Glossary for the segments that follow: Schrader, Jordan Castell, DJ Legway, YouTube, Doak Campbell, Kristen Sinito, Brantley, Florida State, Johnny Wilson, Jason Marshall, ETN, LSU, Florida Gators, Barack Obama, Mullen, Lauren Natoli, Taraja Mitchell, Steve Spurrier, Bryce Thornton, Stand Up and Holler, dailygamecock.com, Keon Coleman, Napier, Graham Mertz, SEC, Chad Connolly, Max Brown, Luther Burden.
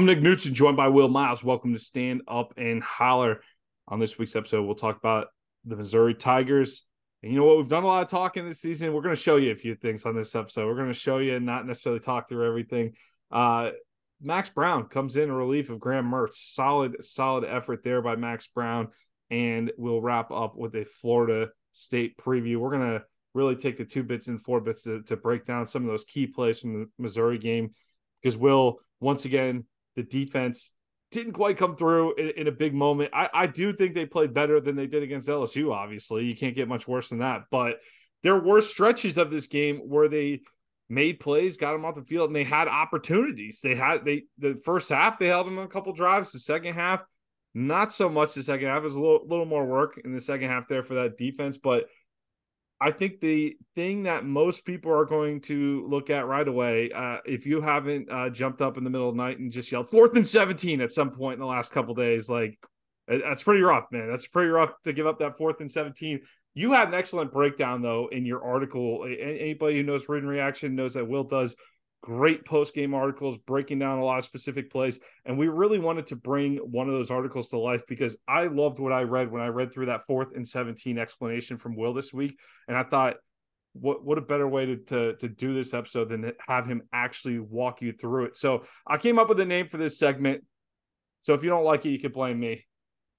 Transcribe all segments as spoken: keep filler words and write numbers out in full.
I'm Nick Knudsen, joined by Will Miles. Welcome to Stand Up and Holler. On this week's episode, we'll talk about the Missouri Tigers. And you know what? We've done a lot of talking this season. We're going to show you a few things on this episode. We're going to show you and not necessarily talk through everything. Uh, Max Brown comes in relief of Graham Mertz. Solid, solid effort there by Max Brown. And we'll wrap up with a Florida State preview. We're going to really take the two bits and four bits to, to break down some of those key plays from the Missouri game. Because, Will, once again, the defense didn't quite come through in, in a big moment. I, I do think they played better than they did against L S U, obviously. You can't get much worse than that. But there were stretches of this game where they made plays, got them off the field, and they had opportunities. They had they the first half, they held them on a couple drives. The second half, not so much the second half. It was a little, little more work in the second half there for that defense. But I think the thing that most people are going to look at right away, uh, if you haven't uh, jumped up in the middle of the night and just yelled fourth and seventeen at some point in the last couple of days, like that's pretty rough, man. That's pretty rough to give up that fourth and seventeen. You had an excellent breakdown, though, in your article. Anybody who knows Read and Reaction knows that Will does great post-game articles breaking down a lot of specific plays. And we really wanted to bring one of those articles to life because I loved what I read when I read through that fourth and seventeen explanation from Will this week. And I thought, what what a better way to, to, to do this episode than to have him actually walk you through it. So I came up with a name for this segment. So if you don't like it, you can blame me.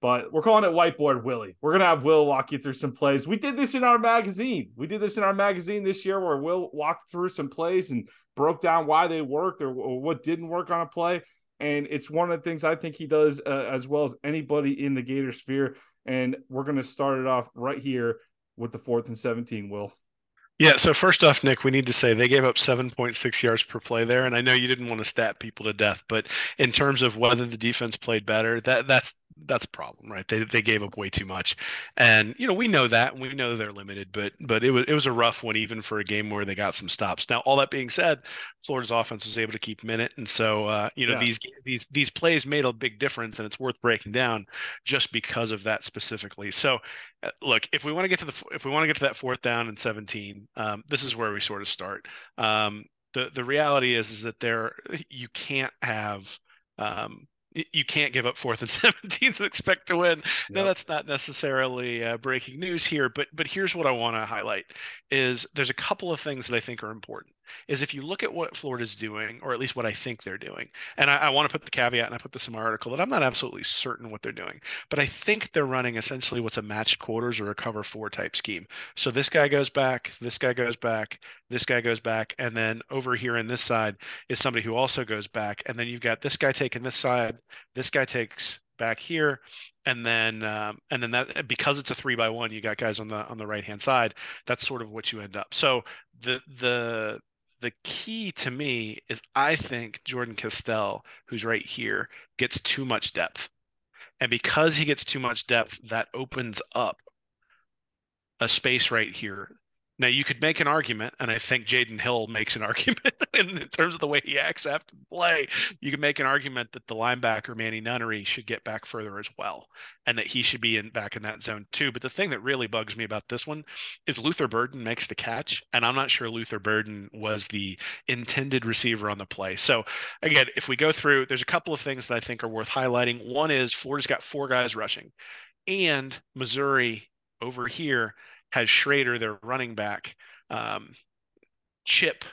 But we're calling it Whiteboard Willie. We're going to have Will walk you through some plays. We did this in our magazine. We did this in our magazine this year where Will walked through some plays and broke down why they worked or, or what didn't work on a play. And it's one of the things I think he does uh, as well as anybody in the Gator sphere. And we're going to start it off right here with the fourth and seventeen, Will. Yeah, so first off, Nick, we need to say they gave up seven point six yards per play there, and I know you didn't want to stat people to death, but in terms of whether the defense played better, that that's that's a problem, right? They they gave up way too much, and you know we know that, and we know they're limited, but but it was it was a rough one even for a game where they got some stops. Now, all that being said, Florida's offense was able to keep them in it, and so uh, you know yeah. these these these plays made a big difference, and it's worth breaking down just because of that specifically. So, look, if we want to get to the if we want to get to that fourth down and seventeen. Um, this is where we sort of start. Um, the the reality is is that there you can't have um, you can't give up fourth and seventeens and expect to win. Yep. Now that's not necessarily uh, breaking news here, but but here's what I want to highlight is there's a couple of things that I think are important. Is if you look at what Florida's doing, or at least what I think they're doing, and I, I want to put the caveat, and I put this in my article, that I'm not absolutely certain what they're doing, but I think they're running essentially what's a matched quarters or a cover four type scheme. So this guy goes back, this guy goes back, this guy goes back, and then over here in this side is somebody who also goes back, and then you've got this guy taking this side, this guy takes back here, and then um, and then that, because it's a three by one, you got guys on the on the right hand side. That's sort of what you end up. So the the The key to me is I think Jordan Castell, who's right here, gets too much depth. And because he gets too much depth, that opens up a space right here. Now, you could make an argument, and I think Jadon Hill makes an argument in terms of the way he acts after the play. You could make an argument that the linebacker, Manny Nunnery, should get back further as well, and that he should be in back in that zone too. But the thing that really bugs me about this one is Luther Burden makes the catch, and I'm not sure Luther Burden was the intended receiver on the play. So, again, if we go through, there's a couple of things that I think are worth highlighting. One is Florida's got four guys rushing, and Missouri over here has Schrader, their running back, um, chip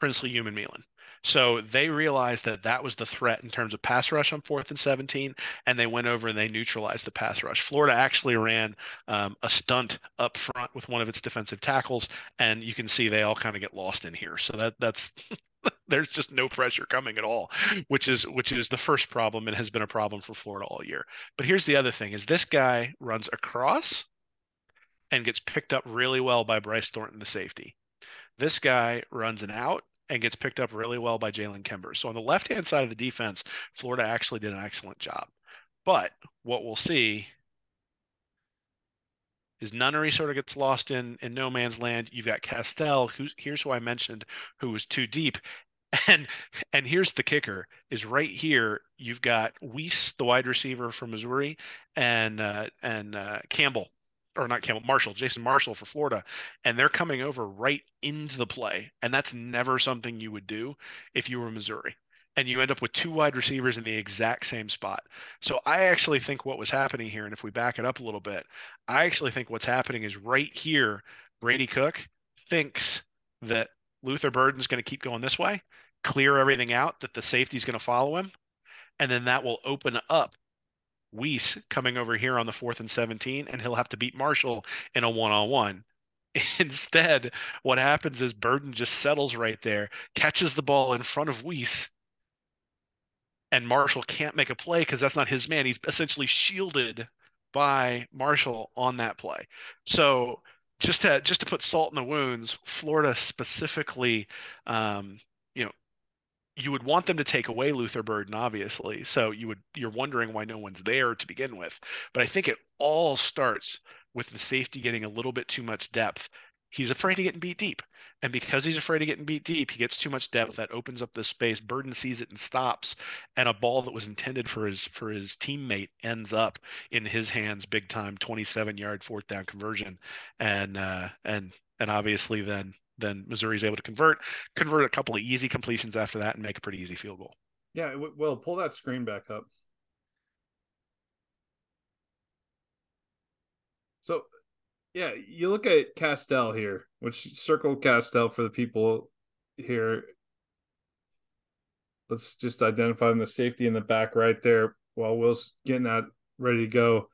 Princely Umanmielen. So they realized that that was the threat in terms of pass rush on fourth and seventeen, and they went over and they neutralized the pass rush. Florida actually ran um, a stunt up front with one of its defensive tackles, and you can see they all kind of get lost in here. So that that's there's just no pressure coming at all, which is which is the first problem and has been a problem for Florida all year. But here's the other thing: is this guy runs across and gets picked up really well by Bryce Thornton, the safety. This guy runs an out and gets picked up really well by Jalen Kimber. So on the left-hand side of the defense, Florida actually did an excellent job. But what we'll see is Nunnery sort of gets lost in, in no man's land. You've got Castell, who, here's who I mentioned, who was too deep. And and here's the kicker, is right here, you've got Weiss, the wide receiver from Missouri, and uh, and uh, Campbell. or not Campbell, Marshall, Jason Marshall for Florida, and they're coming over right into the play. And that's never something you would do if you were Missouri. and you end up with two wide receivers in the exact same spot. So I actually think what was happening here, and if we back it up a little bit, I actually think what's happening is right here, Brady Cook thinks that Luther Burden's going to keep going this way, clear everything out, that the safety's going to follow him, and then that will open up Weiss coming over here on the fourth and seventeen, and he'll have to beat Marshall in a one-on-one. Instead, what happens is Burden just settles right there, catches the ball in front of Weiss, and Marshall can't make a play because that's not his man. He's essentially shielded by Marshall on that play. So just to just to put salt in the wounds, Florida specifically, um, you know, you would want them to take away Luther Burden, obviously. So you would you're wondering why no one's there to begin with. But I think it all starts with the safety getting a little bit too much depth. He's afraid of getting beat deep. And because he's afraid of getting beat deep, he gets too much depth. That opens up this space. Burden sees it and stops. And a ball that was intended for his for his teammate ends up in his hands big time, twenty-seven-yard fourth down conversion. And uh, and and obviously then then Missouri's able to convert, convert a couple of easy completions after that and make a pretty easy field goal. Yeah, Will, pull that screen back up. So, yeah, you look at Castell here, which circled Castell for the people here. Let's just identify the safety in the back right there while Will's getting that ready to go.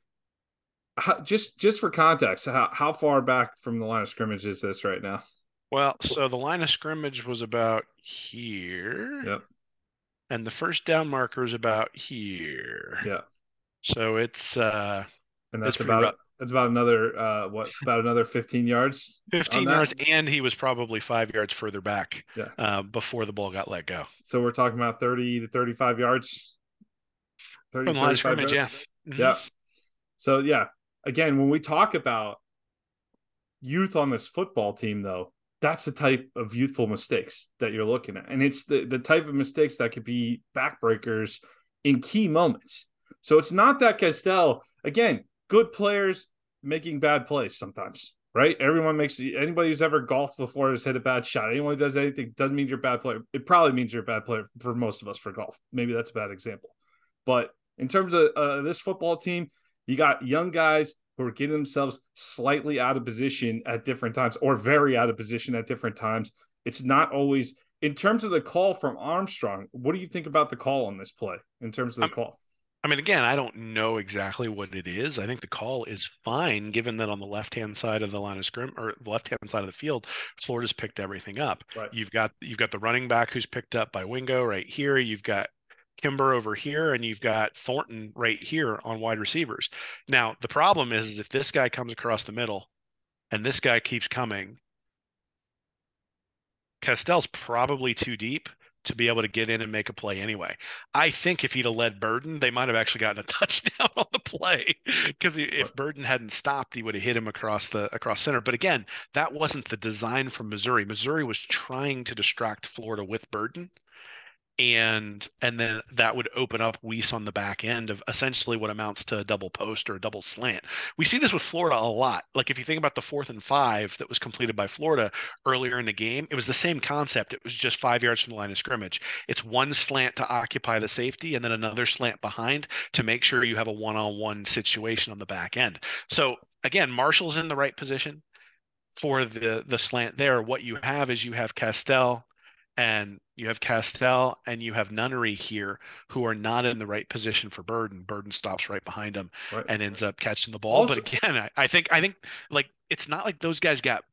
How, just just for context, how, how far back from the line of scrimmage is this right now? Well, so the line of scrimmage was about here. Yep. And the first down marker is about here. Yeah. So it's uh and that's about rough. That's about another, uh, what, about another fifteen yards? fifteen yards, and he was probably five yards further back yeah. uh, before the ball got let go. So we're talking about thirty to thirty-five yards? thirty, From the line of scrimmage, yeah. Mm-hmm. Yeah. So, yeah, again, when we talk about youth on this football team, though, that's the type of youthful mistakes that you're looking at. And it's the, the type of mistakes that could be backbreakers in key moments. So it's not that Castell, again, good players making bad plays sometimes, right? Everyone makes – anybody who's ever golfed before has hit a bad shot. Anyone who does anything doesn't mean you're a bad player. It probably means you're a bad player for most of us for golf. Maybe that's a bad example. But in terms of uh, this football team, you got young guys who are getting themselves slightly out of position at different times or very out of position at different times. It's not always – in terms of the call from Armstrong, what do you think about the call on this play in terms of the I'm- call? I mean, again, I don't know exactly what it is. I think the call is fine, given that on the left-hand side of the line of scrim or left-hand side of the field, Florida's picked everything up. Right. You've got you've got the running back who's picked up by Wingo right here. You've got Kimber over here, and you've got Thornton right here on wide receivers. Now, the problem is, is if this guy comes across the middle and this guy keeps coming, Castell's probably too deep to be able to get in and make a play anyway. I think if he'd have led Burden, they might have actually gotten a touchdown on the play because if Burden hadn't stopped, he would have hit him across the across center. But again, that wasn't the design from Missouri. Missouri was trying to distract Florida with Burden, and and then that would open up Weiss on the back end of essentially what amounts to a double post or a double slant. We see this with Florida a lot. Like if you think about the fourth and five that was completed by Florida earlier in the game, it was the same concept. It was just five yards from the line of scrimmage. It's one slant to occupy the safety and then another slant behind to make sure you have a one-on-one situation on the back end. So again, Marshall's in the right position for the, the slant there. What you have is you have Castell and you have Castell and you have Nunnery here who are not in the right position for Burden. Burden stops right behind him right, and ends right. up catching the ball. Also, but again, I, I think I think like it's not like those guys got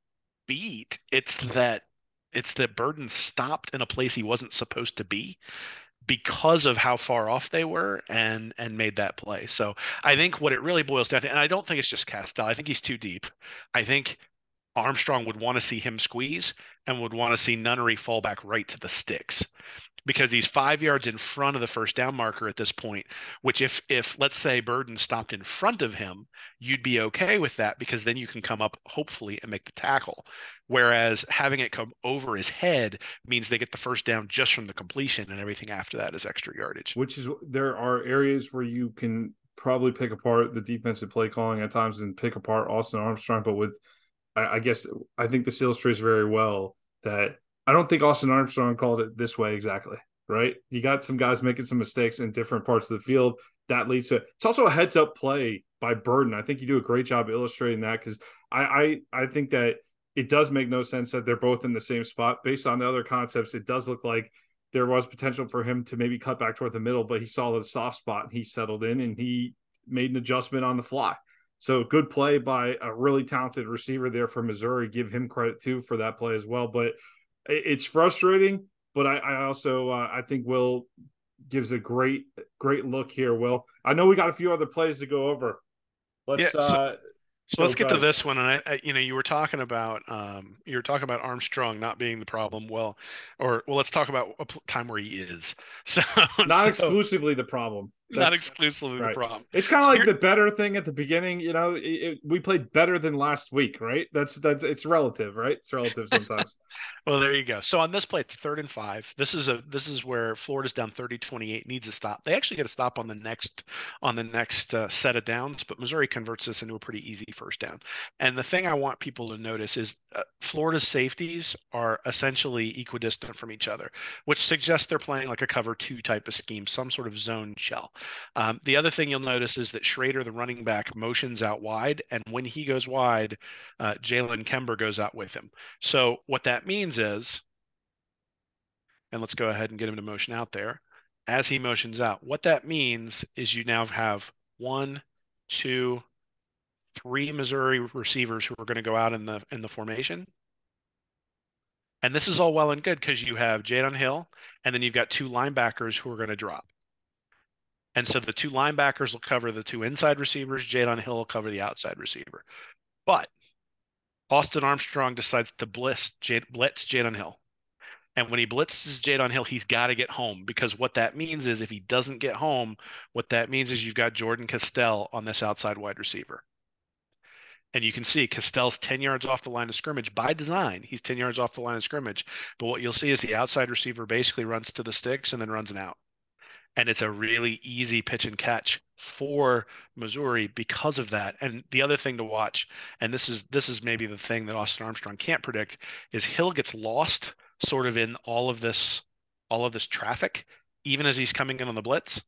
beat. It's that it's that Burden stopped in a place he wasn't supposed to be because of how far off they were and and made that play. So I think what it really boils down to, and I don't think it's just Castell. I think he's too deep. I think Armstrong would want to see him squeeze and would want to see Nunnery fall back right to the sticks because he's five yards in front of the first down marker at this point, which if, if let's say Burden stopped in front of him, you'd be okay with that because then you can come up hopefully and make the tackle. Whereas having it come over his head means they get the first down just from the completion and everything after that is extra yardage. Which is, there are areas where you can probably pick apart the defensive play calling at times and pick apart Austin Armstrong, but with I guess I think this illustrates very well that I don't think Austin Armstrong called it this way exactly, right? You got some guys making some mistakes in different parts of the field. That leads to it. It's also a heads-up play by Burden. I think you do a great job illustrating that, because I, I I think that it does make no sense that they're both in the same spot. Based on the other concepts, it does look like there was potential for him to maybe cut back toward the middle, but he saw the soft spot and he settled in and he made an adjustment on the fly. So good play by a really talented receiver there from Missouri. Give him credit too for that play as well. But it's frustrating, but I, I also uh, I think Will gives a great, great look here, Will. I know we got a few other plays to go over. Let's yeah, so, uh, so let's get to this one. And I, I, you know, you were talking about um, you were talking about Armstrong not being the problem. Well, or well, let's talk about a time where he is. So not so, exclusively the problem. That's, not exclusively right. the problem. It's kind of so like the better thing at the beginning. You know, it, it, we played better than last week, right? That's that's it's relative, right? It's relative sometimes. Well, there you go. So on this play, it's third and five. This is a this is where Florida's down thirty twenty-eight, needs a stop. They actually get a stop on the next on the next uh, set of downs, but Missouri converts this into a pretty easy first down. And the thing I want people to notice is uh, Florida's safeties are essentially equidistant from each other, which suggests they're playing like a cover two type of scheme, some sort of zone shell. Um, the other thing you'll notice is that Schrader, the running back, motions out wide, and when he goes wide, uh, Jalen Kimber goes out with him. So what that means is, and let's go ahead and get him to motion out there. As he motions out, what that means is you now have one, two, three Missouri receivers who are going to go out in the in the formation. And this is all well and good because you have Jadon Hill, and then you've got two linebackers who are going to drop. And so the two linebackers will cover the two inside receivers. Jadon Hill will cover the outside receiver. But Austin Armstrong decides to blitz, blitz Jadon Hill. And when he blitzes Jadon Hill, he's got to get home, because what that means is if he doesn't get home, what that means is you've got Jordan Castell on this outside wide receiver. And you can see Castell's ten yards off the line of scrimmage by design. He's ten yards off the line of scrimmage. But what you'll see is the outside receiver basically runs to the sticks and then runs an out. And it's a really easy pitch and catch for Missouri because of that. And the other thing to watch, and this is this is maybe the thing that Austin Armstrong can't predict, is Hill gets lost sort of in all of this, all of this traffic, even as he's coming in on the blitz.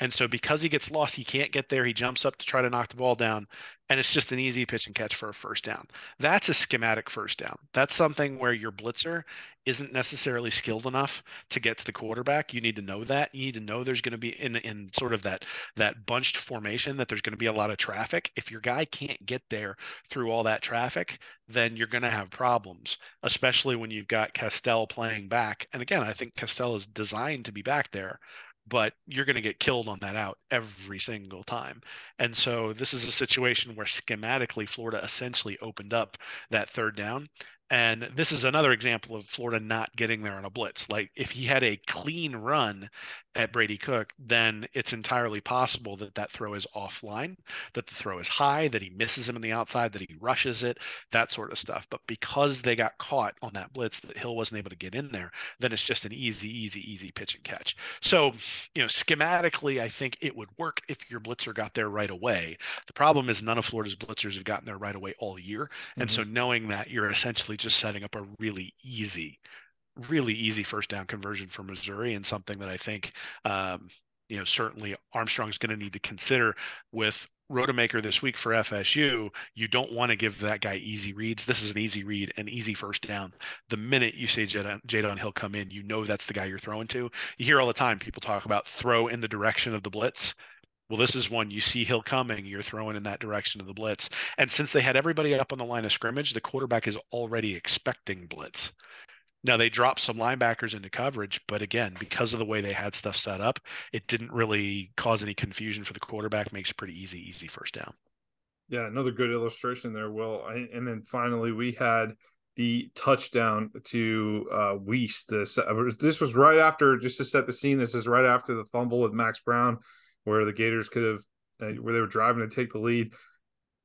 And so because he gets lost, he can't get there. He jumps up to try to knock the ball down. And it's just an easy pitch and catch for a first down. That's a schematic first down. That's something where your blitzer isn't necessarily skilled enough to get to the quarterback. You need to know that. You need to know there's going to be in in sort of that that bunched formation that there's going to be a lot of traffic. If your guy can't get there through all that traffic, then you're going to have problems, especially when you've got Castell playing back. And again, I think Castell is designed to be back there, but you're going to get killed on that out every single time. And so this is a situation where schematically Florida essentially opened up that third down. And this is another example of Florida not getting there on a blitz. Like if he had a clean run at Brady Cook, then it's entirely possible that that throw is offline, that the throw is high, that he misses him on the outside, that he rushes it, that sort of stuff. But because they got caught on that blitz, that Hill wasn't able to get in there, then it's just an easy, easy, easy pitch and catch. So, you know, schematically, I think it would work if your blitzer got there right away. The problem is none of Florida's blitzers have gotten there right away all year. And mm-hmm. so knowing that, you're essentially just setting up a really easy, really easy first down conversion for Missouri, and something that I think, um, you know, certainly Armstrong's going to need to consider with Rodemaker this week for F S U. You don't want to give that guy easy reads. This is an easy read, an easy first down. The minute you say Jadon, Jadon Hill come in, you know that's the guy you're throwing to. You hear all the time people talk about throw in the direction of the blitz. Well, this is one you see Hill coming, you're throwing in that direction of the blitz. And since they had everybody up on the line of scrimmage, the quarterback is already expecting blitz. Now, they dropped some linebackers into coverage, but again, because of the way they had stuff set up, it didn't really cause any confusion for the quarterback. Makes a pretty easy, easy first down. Yeah, another good illustration there, Will. And then finally, we had the touchdown to uh, Weiss. This, this was right after, just to set the scene, this is right after the fumble with Max Brown, where the Gators could have, uh, where they were driving to take the lead.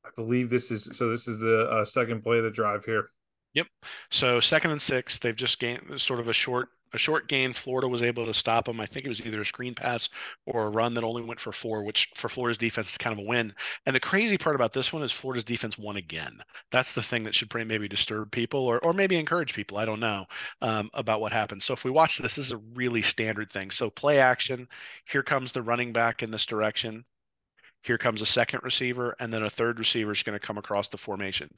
I believe this is, so this is the uh, second play of the drive here. Yep. So second and six, they've just gained sort of a short a short game. Florida was able to stop them. I think it was either a screen pass or a run that only went for four, which for Florida's defense is kind of a win. And the crazy part about this one is Florida's defense won again. That's the thing that should pretty maybe disturb people or or maybe encourage people. I don't know um, about what happened. So if we watch this, this is a really standard thing. So play action. Here comes the running back in this direction. Here comes a second receiver, and then a third receiver is going to come across the formation.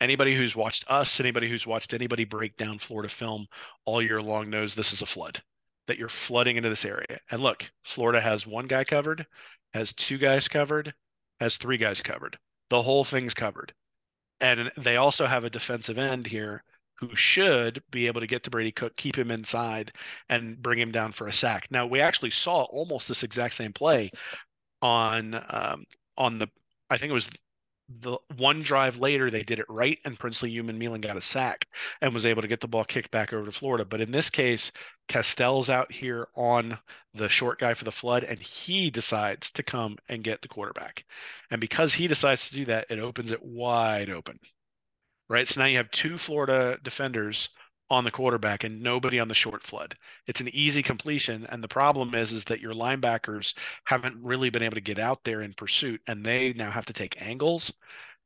Anybody who's watched us, anybody who's watched anybody break down Florida film all year long knows this is a flood, that you're flooding into this area. And look, Florida has one guy covered, has two guys covered, has three guys covered. The whole thing's covered. And they also have a defensive end here who should be able to get to Brady Cook, keep him inside, and bring him down for a sack. Now, we actually saw almost this exact same play on um, on the, I think it was the one drive later, they did it right, and Princely Umanmielen got a sack and was able to get the ball kicked back over to Florida. But in this case, Castell's out here on the short guy for the flood, and he decides to come and get the quarterback. And because he decides to do that, it opens it wide open, right? So now you have two Florida defenders on the quarterback and nobody on the short flood. It's an easy completion. And the problem is, is that your linebackers haven't really been able to get out there in pursuit, and they now have to take angles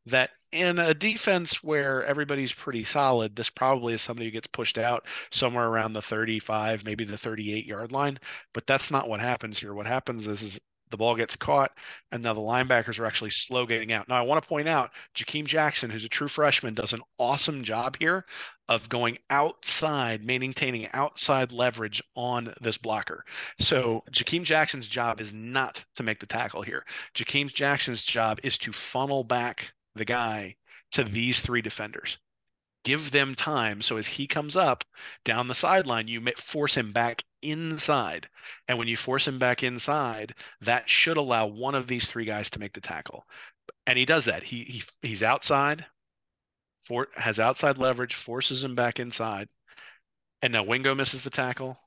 that in a defense where everybody's pretty solid, this probably is somebody who gets pushed out somewhere around the thirty-five, maybe the thirty-eight yard line. But that's not what happens here. What happens is, is the ball gets caught, and now the linebackers are actually slow getting out. Now, I want to point out Jakeem Jackson, who's a true freshman, does an awesome job here of going outside, maintaining outside leverage on this blocker. So Jakeem Jackson's job is not to make the tackle here. Jakeem Jackson's job is to funnel back the guy to these three defenders. Give them time, so as he comes up down the sideline, you force him back inside. And when you force him back inside, that should allow one of these three guys to make the tackle. And he does that. He, he he's outside, for, has outside leverage, forces him back inside. And now Wingo misses the tackle,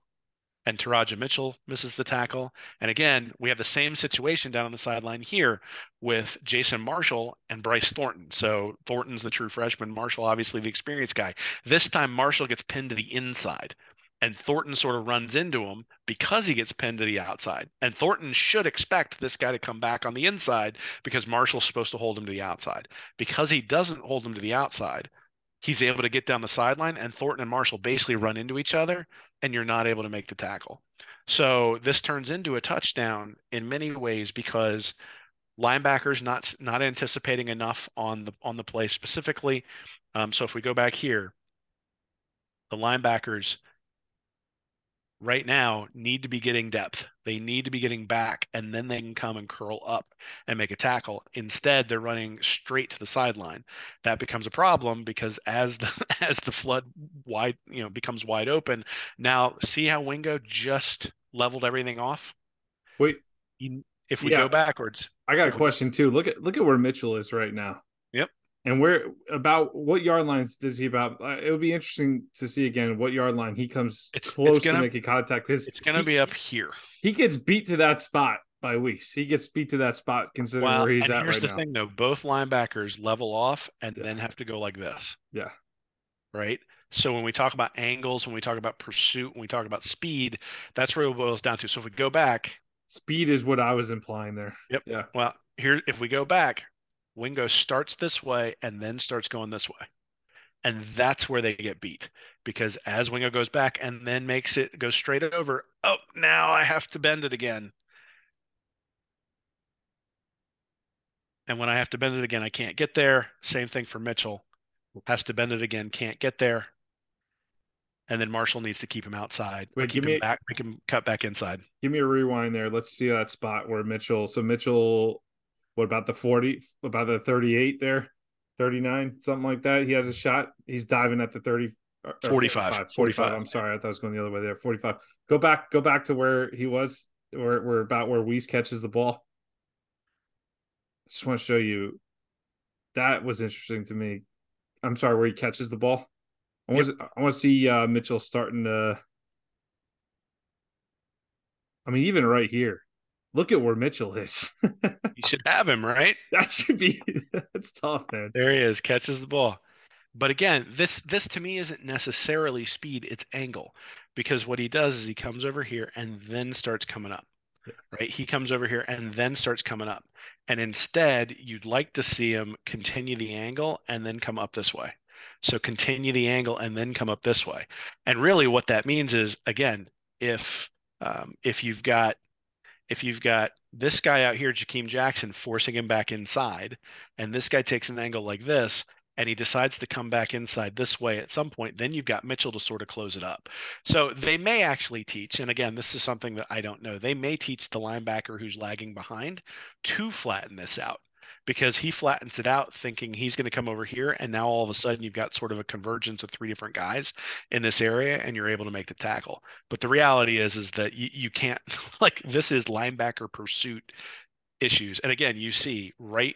and Taraja Mitchell misses the tackle. And again, we have the same situation down on the sideline here with Jason Marshall and Bryce Thornton. So Thornton's the true freshman, Marshall obviously the experienced guy. This time Marshall gets pinned to the inside, and Thornton sort of runs into him because he gets pinned to the outside. And Thornton should expect this guy to come back on the inside because Marshall's supposed to hold him to the outside. Because he doesn't hold him to the outside, he's able to get down the sideline, and Thornton and Marshall basically run into each other, and you're not able to make the tackle. So this turns into a touchdown in many ways because linebackers not not anticipating enough on the on the play specifically. Um, so if we go back here, the linebackers right now need to be getting depth. They need to be getting back, and then they can come and curl up and make a tackle. Instead, they're running straight to the sideline. That becomes a problem because as the as the flood wide, you know, becomes wide open. Now, see how Wingo just leveled everything off? Wait, if we yeah, go backwards. I got a question too. Look at look at where Mitchell is right now. Yep. And where about what yard lines does he about? Uh, it would be interesting to see again what yard line he comes it's, close it's gonna, to making contact. Because it's going to be up here. He gets beat to that spot by Weiss. He gets beat to that spot considering well, where he's at right now. Here's the thing, though: both linebackers level off and yeah. then have to go like this. Yeah. Right. So when we talk about angles, when we talk about pursuit, when we talk about speed, that's where it boils down to. So if we go back, speed is what I was implying there. Yep. Yeah. Well, here if we go back. Wingo starts this way and then starts going this way. And that's where they get beat because as Wingo goes back and then makes it go straight over, oh, now I have to bend it again. And when I have to bend it again, I can't get there. Same thing for Mitchell. Has to bend it again, can't get there. And then Marshall needs to keep him outside. Wait, keep him a, back, make him cut back inside. Give me a rewind there. Let's see that spot where Mitchell – so Mitchell – what about the forty, about the thirty-eight there, thirty-nine, something like that? He has a shot. He's diving at the thirty. forty-five. forty-five. forty-five. I'm sorry. I thought I was going the other way there. forty-five. Go back. Go back to where he was, where, where about where Weiss catches the ball. Just want to show you. That was interesting to me. I'm sorry, where he catches the ball. I want, yep. to, I want to see uh, Mitchell starting to. I mean, even right here. Look at where Mitchell is. You should have him, right? That should be – that's tough, man. There he is, catches the ball. But, again, this this to me isn't necessarily speed. It's angle, because what he does is he comes over here and then starts coming up, right? He comes over here and then starts coming up. And instead, you'd like to see him continue the angle and then come up this way. So continue the angle and then come up this way. And really what that means is, again, if um, if you've got if you've got this guy out here, Jakeem Jackson, forcing him back inside, and this guy takes an angle like this, and he decides to come back inside this way at some point, then you've got Mitchell to sort of close it up. So they may actually teach, and again, this is something that I don't know, they may teach the linebacker who's lagging behind to flatten this out, because he flattens it out thinking he's going to come over here, and now all of a sudden you've got sort of a convergence of three different guys in this area, and you're able to make the tackle. But the reality is, is that you, you can't, like, this is linebacker pursuit issues. And again, you see, right,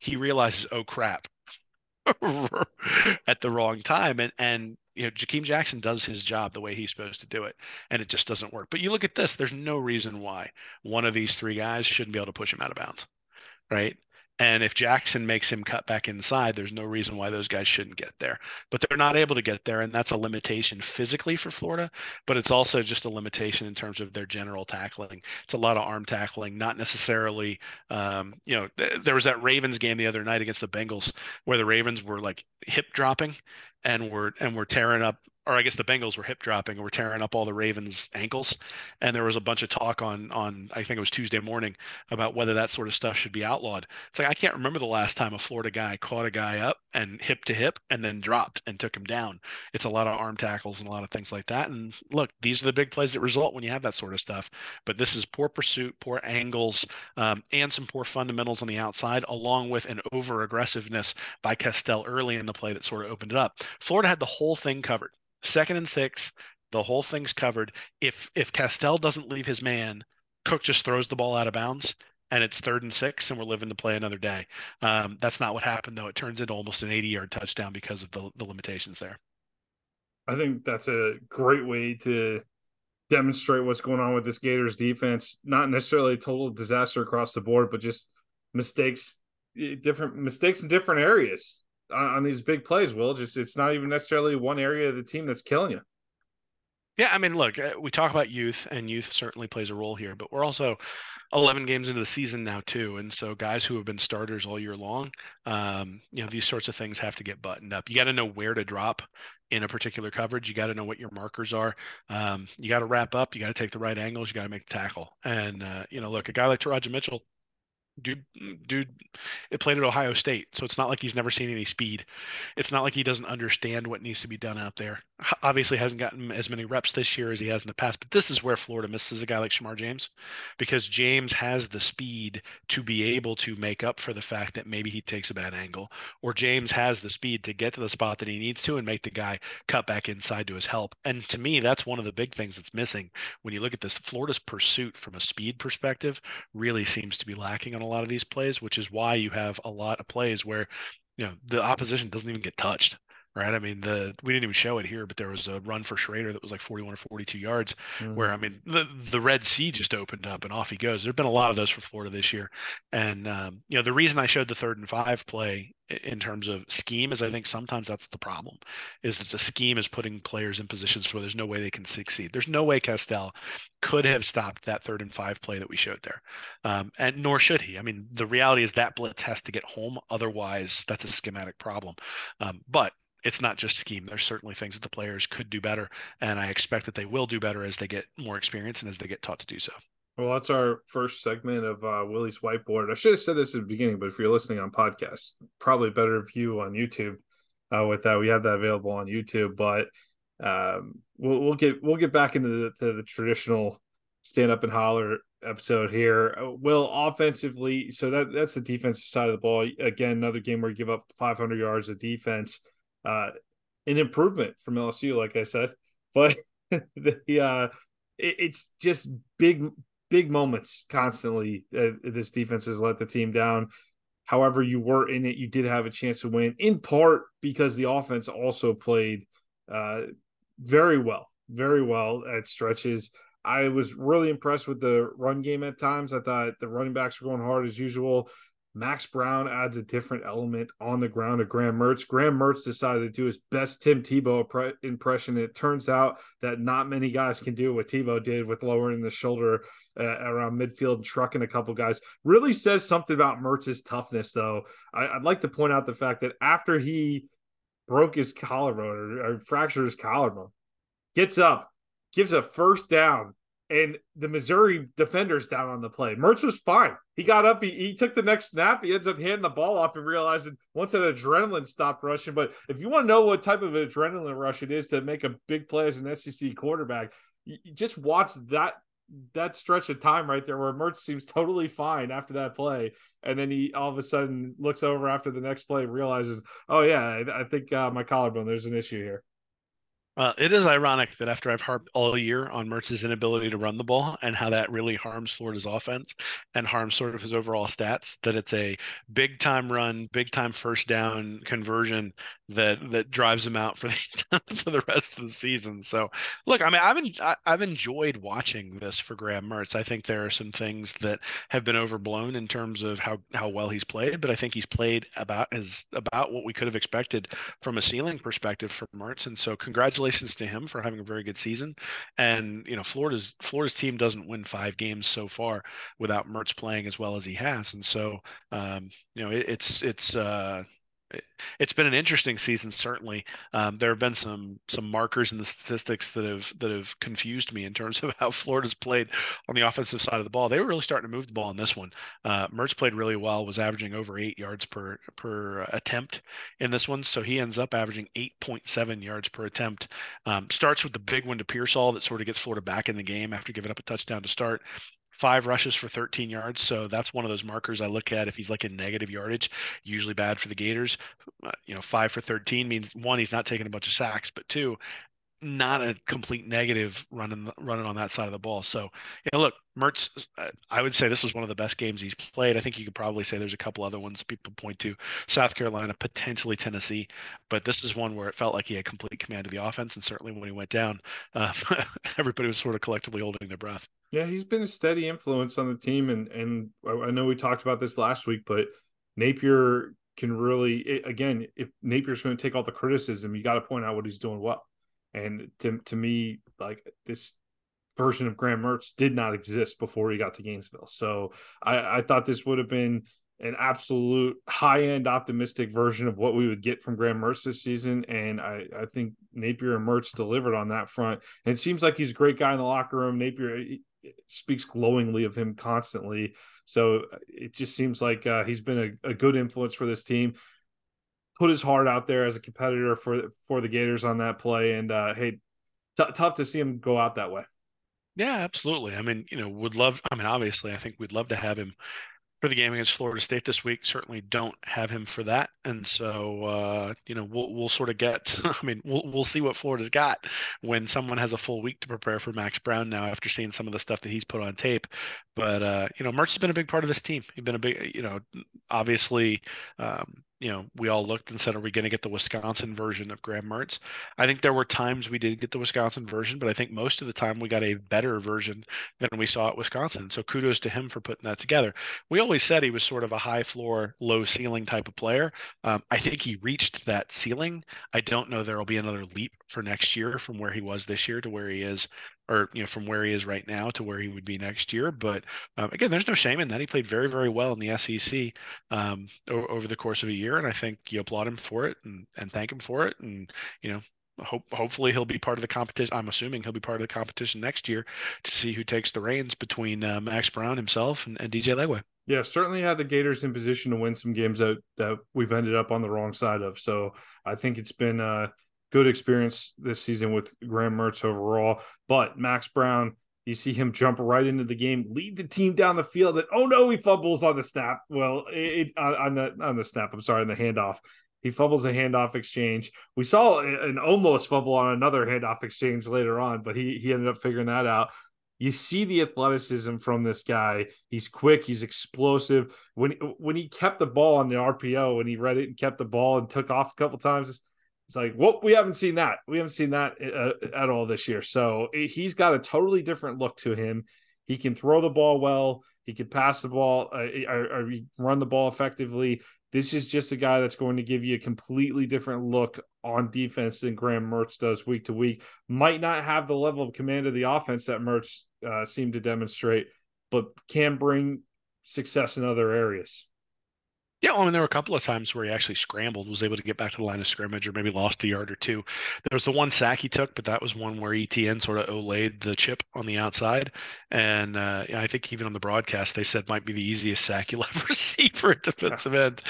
he realizes, oh, crap, at the wrong time. And, and, you know, Jakeem Jackson does his job the way he's supposed to do it, and it just doesn't work. But you look at this, there's no reason why one of these three guys shouldn't be able to push him out of bounds, right? And if Jackson makes him cut back inside, there's no reason why those guys shouldn't get there. But they're not able to get there, and that's a limitation physically for Florida, but it's also just a limitation in terms of their general tackling. It's a lot of arm tackling, not necessarily, um, you know, th- there was that Ravens game the other night against the Bengals where the Ravens were like hip dropping and were, and were tearing up, or I guess the Bengals were hip dropping and were tearing up all the Ravens' ankles. And there was a bunch of talk on, on, I think it was Tuesday morning, about whether that sort of stuff should be outlawed. It's like, I can't remember the last time a Florida guy caught a guy up and hip to hip and then dropped and took him down. It's a lot of arm tackles and a lot of things like that. And look, these are the big plays that result when you have that sort of stuff, but this is poor pursuit, poor angles, um, and some poor fundamentals on the outside, along with an over aggressiveness by Castell early in the play that sort of opened it up. Florida had the whole thing covered. Second and six, the whole thing's covered. If if Castell doesn't leave his man, Cook just throws the ball out of bounds, and it's third and six, and we're living to play another day. Um, that's not what happened, though. It turns into almost an eighty-yard touchdown because of the, the limitations there. I think that's a great way to demonstrate what's going on with this Gators defense. Not necessarily a total disaster across the board, but just mistakes, different mistakes in different areas on these big plays, Will. Just, it's not even necessarily one area of the team that's killing you. Yeah, I mean, look, we talk about youth, and youth certainly plays a role here, but we're also eleven games into the season now too, and so guys who have been starters all year long, um, you know, these sorts of things have to get buttoned up. You got to know where to drop in a particular coverage. You got to know what your markers are. Um, you got to wrap up. You got to take the right angles. You got to make the tackle. And, uh, you know, look, a guy like Taraja Mitchell, Dude, dude, it played at Ohio State, so it's not like he's never seen any speed. It's not like he doesn't understand what needs to be done out there. Obviously hasn't gotten as many reps this year as he has in the past, but this is where Florida misses a guy like Shamar James, because James has the speed to be able to make up for the fact that maybe he takes a bad angle, or James has the speed to get to the spot that he needs to and make the guy cut back inside to his help. And to me, that's one of the big things that's missing when you look at this. Florida's pursuit from a speed perspective really seems to be lacking on a lot of these plays, which is why you have a lot of plays where, you know, the opposition doesn't even get touched. Right. I mean, the, we didn't even show it here, but there was a run for Schrader that was like forty-one or forty-two yards, mm-hmm. where, I mean, the, the Red Sea just opened up and off he goes. There've been a lot of those for Florida this year. And, um, you know, the reason I showed the third and five play in terms of scheme is I think sometimes that's the problem, is that the scheme is putting players in positions where there's no way they can succeed. There's no way Castell could have stopped that third and five play that we showed there. Um, and nor should he. I mean, the reality is that blitz has to get home. Otherwise that's a schematic problem. Um, but it's not just scheme. There's certainly things that the players could do better, and I expect that they will do better as they get more experience and as they get taught to do so. Well, that's our first segment of uh, Willie's Whiteboard. I should have said this at the beginning, but if you're listening on podcast, probably better view on YouTube uh, with that. We have that available on YouTube, but um, we'll, we'll get we'll get back into the, to the traditional Stand Up and Holler episode here. Uh, Will, offensively, so that that's the defensive side of the ball. Again, another game where you give up five hundred yards of defense. Uh, an improvement from L S U, like I said, but the uh, it, it's just big, big moments constantly. Uh, this defense has let the team down. However, you were in it. You did have a chance to win, in part because the offense also played uh, very well, very well at stretches. I was really impressed with the run game at times. I thought the running backs were going hard as usual. Max Brown adds a different element on the ground to Graham Mertz. Graham Mertz decided to do his best Tim Tebow impression. It turns out that not many guys can do what Tebow did with lowering the shoulder uh, around midfield and trucking a couple guys. Really says something about Mertz's toughness, though. I, I'd like to point out the fact that after he broke his collarbone or, or fractured his collarbone, gets up, gives a first down, and the Missouri defender's down on the play. Mertz was fine. He got up. He, he took the next snap. He ends up handing the ball off and realizing once that adrenaline stopped rushing. But if you want to know what type of adrenaline rush it is to make a big play as an S E C quarterback, you, you just watch that that stretch of time right there where Mertz seems totally fine after that play. And then he all of a sudden looks over after the next play and realizes, oh, yeah, I, I think uh, my collarbone, there's an issue here. Uh, it is ironic that after I've harped all year on Mertz's inability to run the ball and how that really harms Florida's offense and harms sort of his overall stats, that it's a big time run, big time first down conversion that that drives him out for the for the rest of the season. So, look, I mean, I've en- I've enjoyed watching this for Graham Mertz. I think there are some things that have been overblown in terms of how how well he's played, but I think he's played about as about what we could have expected from a ceiling perspective for Mertz. And so, congratulations to him for having a very good season. And you know, Florida's Florida's team doesn't win five games so far without Mertz playing as well as he has. And so um you know, it, it's it's uh it, it's been an interesting season, certainly. Um there have been some some markers in the statistics that have that have confused me in terms of how Florida's played on the offensive side of the ball. They were really starting to move the ball in this one. uh Mertz played really well, was averaging over eight yards per per attempt in this one, so he ends up averaging eight point seven yards per attempt. Um starts with the big one to Pearsall that sort of gets Florida back in the game after giving up a touchdown to start. Five rushes for thirteen yards. So that's one of those markers I look at. If he's like in negative yardage, usually bad for the Gators. Uh, you know, five for thirteen means one, he's not taking a bunch of sacks, but two, not a complete negative running, running on that side of the ball. So, you know, look, Mertz, I would say this was one of the best games he's played. I think you could probably say there's a couple other ones people point to, South Carolina, potentially Tennessee, but this is one where it felt like he had complete command of the offense. And certainly when he went down, uh, everybody was sort of collectively holding their breath. Yeah, he's been a steady influence on the team. And, and I know we talked about this last week, but Napier can really, it, again, if Napier's going to take all the criticism, you got to point out what he's doing well. And to, to me, like, this version of Graham Mertz did not exist before he got to Gainesville. So I, I thought this would have been an absolute high-end optimistic version of what we would get from Graham Mertz this season. And I, I think Napier and Mertz delivered on that front. And it seems like he's a great guy in the locker room. Napier he, speaks glowingly of him constantly. So it just seems like uh, he's been a, a good influence for this team. Put his heart out there as a competitor for for the Gators on that play. And, uh, hey, t- tough to see him go out that way. Yeah, absolutely. I mean, you know, would love – I mean, obviously, I think we'd love to have him for the game against Florida State this week. Certainly don't have him for that. And so, uh, you know, we'll we'll sort of get – I mean, we'll we'll see what Florida's got when someone has a full week to prepare for Max Brown now after seeing some of the stuff that he's put on tape. But, uh, you know, Mertz has been a big part of this team. He's been a big – you know, obviously um, – you know, we all looked and said, are we going to get the Wisconsin version of Graham Mertz? I think there were times we did get the Wisconsin version, but I think most of the time we got a better version than we saw at Wisconsin. So kudos to him for putting that together. We always said he was sort of a high floor, low ceiling type of player. Um, I think he reached that ceiling. I don't know there will be another leap for next year from where he was this year to where he is, or, you know, from where he is right now to where he would be next year. But um, again, there's no shame in that. He played very, very well in the S E C um, o- over the course of a year. And I think you applaud him for it and, and thank him for it. And, you know, hope hopefully he'll be part of the competition. I'm assuming he'll be part of the competition next year to see who takes the reins between uh, Max Brown himself and, and D J Legway. Yeah, certainly had the Gators in position to win some games that, that we've ended up on the wrong side of. So I think it's been uh good experience this season with Graham Mertz overall. But Max Brown, you see him jump right into the game, lead the team down the field, and oh no, he fumbles on the snap. Well, it, it on the on the snap, I'm sorry, on the handoff. He fumbles a handoff exchange. We saw an almost fumble on another handoff exchange later on, but he he ended up figuring that out. You see the athleticism from this guy. He's quick. He's explosive. When when he kept the ball on the R P O, and he read it and kept the ball and took off a couple times, it's like, well, we haven't seen that. We haven't seen that uh, at all this year. So he's got a totally different look to him. He can throw the ball well. He could pass the ball uh, or, or run the ball effectively. This is just a guy that's going to give you a completely different look on defense than Graham Mertz does week to week. Might not have the level of command of the offense that Mertz uh, seemed to demonstrate, but can bring success in other areas. Yeah, well, I mean, there were a couple of times where he actually scrambled, was able to get back to the line of scrimmage, or maybe lost a yard or two. There was the one sack he took, but that was one where E T N sort of olayed the chip on the outside. And uh, I think even on the broadcast, they said might be the easiest sack you'll ever see for a defensive end.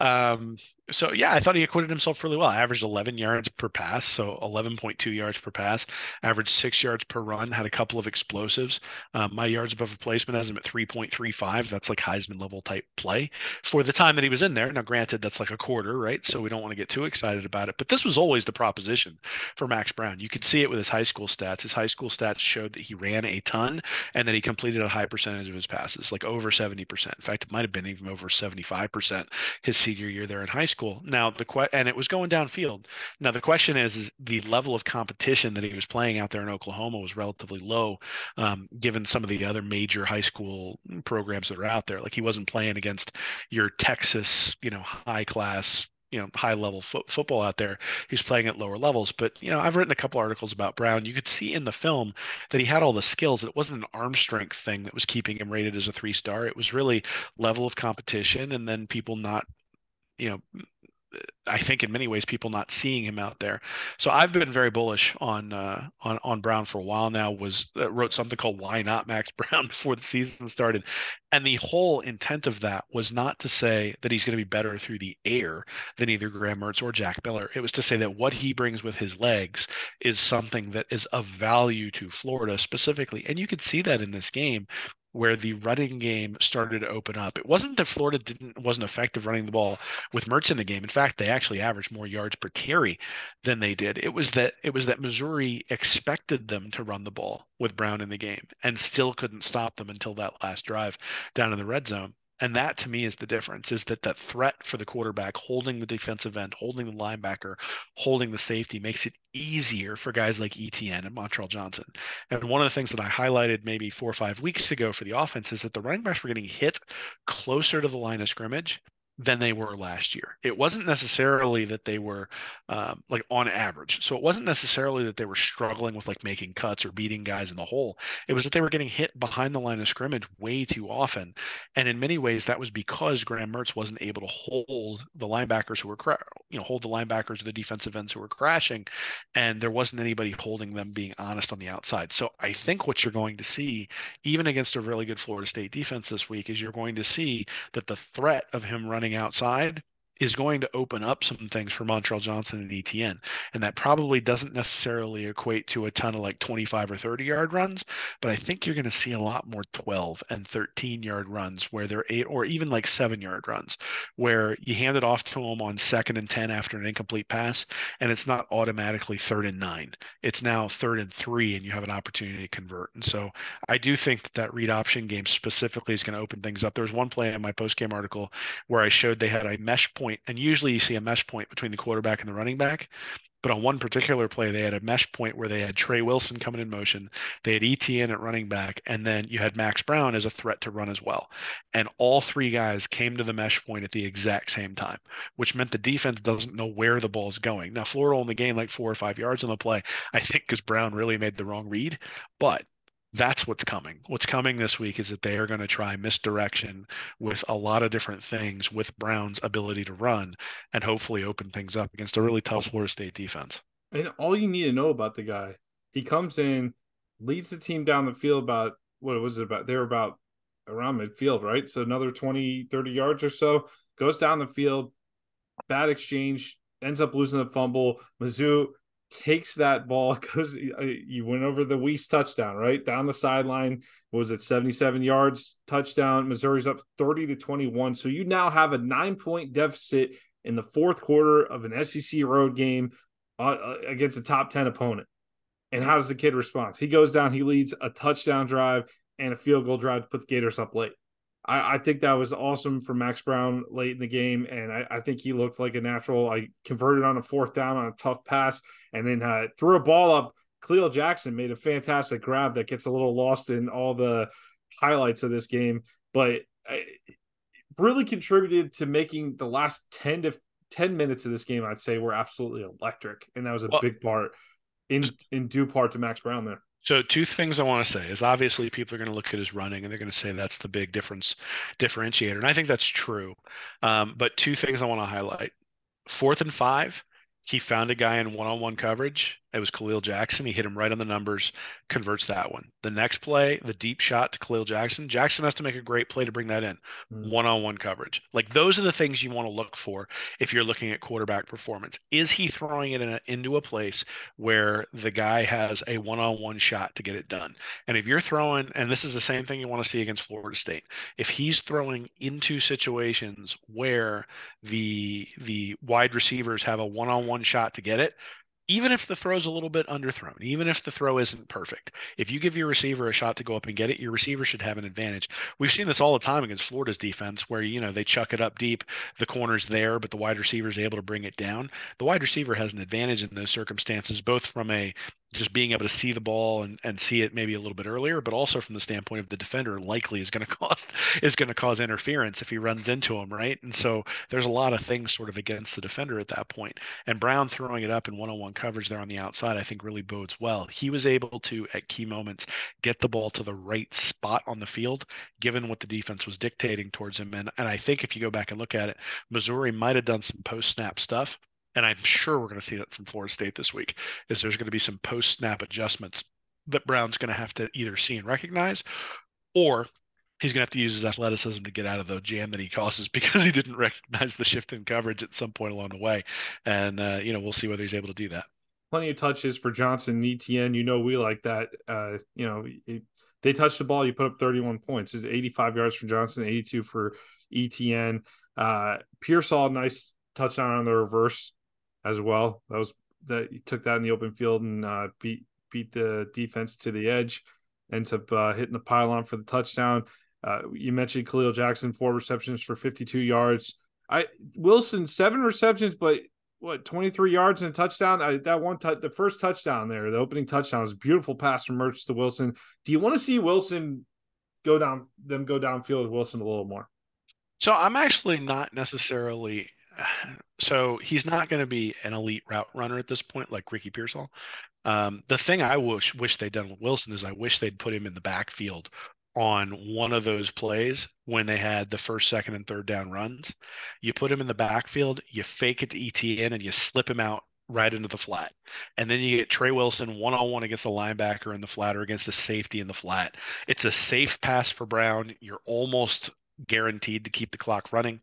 Um, so, yeah, I thought he acquitted himself really well. Averaged eleven yards per pass, so eleven point two yards per pass. Averaged six yards per run, had a couple of explosives. Um, my yards above replacement has him at three point three five. That's like Heisman-level type play for the time that he was in there. Now, granted, that's like a quarter, right? So we don't want to get too excited about it, but this was always the proposition for Max Brown. You could see it with his high school stats. His high school stats showed that he ran a ton and that he completed a high percentage of his passes, like over seventy percent. In fact, it might've been even over seventy-five percent his senior year there in high school. Now the que- and it was going downfield. Now the question is, is the level of competition that he was playing out there in Oklahoma was relatively low, um, given some of the other major high school programs that are out there. Like he wasn't playing against your Texas Texas, you know, high class, you know, high level fo- football out there. He's playing at lower levels. But, you know, I've written a couple articles about Brown. You could see in the film that he had all the skills. It wasn't an arm strength thing that was keeping him rated as a three star. It was really level of competition. And then people not, you know, I think in many ways, people not seeing him out there. So I've been very bullish on uh, on on Brown for a while now. Was uh, wrote something called "Why Not Max Brown" before the season started, and the whole intent of that was not to say that he's going to be better through the air than either Graham Mertz or Jack Miller. It was to say that what he brings with his legs is something that is of value to Florida specifically, and you could see that in this game, where the running game started to open up. It wasn't that Florida didn't wasn't effective running the ball with Mertz in the game. In fact, they actually averaged more yards per carry than they did. It was that it was that Missouri expected them to run the ball with Brown in the game and still couldn't stop them until that last drive down in the red zone. And that, to me, is the difference, is that that threat for the quarterback, holding the defensive end, holding the linebacker, holding the safety, makes it easier for guys like E T N and Montrell Johnson. And one of the things that I highlighted maybe four or five weeks ago for the offense is that the running backs were getting hit closer to the line of scrimmage than they were last year. It wasn't necessarily that they were um, like on average. So it wasn't necessarily that they were struggling with like making cuts or beating guys in the hole. It was that they were getting hit behind the line of scrimmage way too often. And in many ways that was because Graham Mertz wasn't able to hold the linebackers who were, cra- you know, hold the linebackers or the defensive ends who were crashing. And there wasn't anybody holding them being honest on the outside. So I think what you're going to see, even against a really good Florida State defense this week, is you're going to see that the threat of him running outside is going to open up some things for Montrell Johnson and E T N. And that probably doesn't necessarily equate to a ton of like twenty-five or thirty yard runs, but I think you're going to see a lot more twelve and thirteen yard runs where they're eight or even like seven yard runs where you hand it off to them on second and ten after an incomplete pass. And it's not automatically third and nine. It's now third and three and you have an opportunity to convert. And so I do think that that read option game specifically is going to open things up. There's one play in my post game article where I showed they had a mesh point. And usually you see a mesh point between the quarterback and the running back. But on one particular play, they had a mesh point where they had Trey Wilson coming in motion. They had E T N at running back. And then you had Max Brown as a threat to run as well. And all three guys came to the mesh point at the exact same time, which meant the defense doesn't know where the ball's going. Now, Florida only gained like four or five yards on the play, I think, because Brown really made the wrong read. But that's what's coming. What's coming this week is that they are going to try misdirection with a lot of different things with Brown's ability to run and hopefully open things up against a really tough Florida State defense. And all you need to know about the guy, he comes in, leads the team down the field about, what was it about? They were about around midfield, right? So another twenty, thirty yards or so, goes down the field, bad exchange, ends up losing the fumble. Mizzou takes that ball, goes, you went over the Weiss touchdown, right? Down the sideline, what was it, seventy-seven yards, touchdown. Missouri's up thirty to twenty-one. So you now have a nine-point deficit in the fourth quarter of an S E C road game uh, against a top ten opponent. And how does the kid respond? He goes down, he leads a touchdown drive and a field goal drive to put the Gators up late. I, I think that was awesome for Max Brown late in the game, and I, I think he looked like a natural. I converted on a fourth down on a tough pass, and then uh, threw a ball up. Khalil Jackson made a fantastic grab that gets a little lost in all the highlights of this game. but it really contributed to making the last ten to ten minutes of this game, I'd say, were absolutely electric. And that was a well, big part in, in due part to Max Brown there. So two things I want to say is obviously people are going to look at his running and they're going to say that's the big difference differentiator. And I think that's true. Um, but two things I want to highlight. Fourth and five, he found a guy in one-on-one coverage. It was Khalil Jackson. He hit him right on the numbers, converts that one. The next play, the deep shot to Khalil Jackson. Jackson has to make a great play to bring that in. Mm-hmm. One-on-one coverage. Like, those are the things you want to look for if you're looking at quarterback performance. Is he throwing it in a, into a place where the guy has a one-on-one shot to get it done? And if you're throwing, and this is the same thing you want to see against Florida State, if he's throwing into situations where the the wide receivers have a one-on-one shot to get it, even if the throw's a little bit underthrown, even if the throw isn't perfect, if you give your receiver a shot to go up and get it, your receiver should have an advantage. We've seen this all the time against Florida's defense where, you know, they chuck it up deep, the corner's there, but the wide receiver is able to bring it down. The wide receiver has an advantage in those circumstances, both from a just being able to see the ball and, and see it maybe a little bit earlier, but also from the standpoint of the defender likely is going to cause is going to cause interference if he runs into him, right? And so there's a lot of things sort of against the defender at that point. And Brown throwing it up in one-on-one coverage there on the outside, I think really bodes well. He was able to, at key moments, get the ball to the right spot on the field, given what the defense was dictating towards him. And, and I think if you go back and look at it, Missouri might have done some post-snap stuff. And I'm sure we're going to see that from Florida State this week, is there's going to be some post-snap adjustments that Brown's going to have to either see and recognize, or he's going to have to use his athleticism to get out of the jam that he causes because he didn't recognize the shift in coverage at some point along the way. And, uh, you know, we'll see whether he's able to do that. Plenty of touches for Johnson and E T N. You know, we like that. Uh, you know, it, they touched the ball. You put up thirty-one points. It's eighty-five yards for Johnson, eighty-two for E T N. Uh, Pearsall, nice touchdown on the reverse as well. That was that he took that in the open field and uh, beat beat the defense to the edge, ends up uh, hitting the pylon for the touchdown. Uh, you mentioned Khalil Jackson, four receptions for fifty-two yards. I Wilson seven receptions, but what twenty-three yards and a touchdown. I, that one t- the first touchdown there, the opening touchdown was a beautiful pass from Mertz to Wilson. Do you want to see Wilson go down them go downfield with Wilson a little more? So I'm actually not necessarily. So he's not going to be an elite route runner at this point, like Ricky Pearsall. Um, the thing I wish wish they'd done with Wilson is I wish they'd put him in the backfield on one of those plays when they had the first, second, and third down runs. You put him in the backfield, you fake it to E T N, and you slip him out right into the flat. And then you get Trey Wilson one-on-one against the linebacker in the flat or against the safety in the flat. It's a safe pass for Brown. You're almost guaranteed to keep the clock running,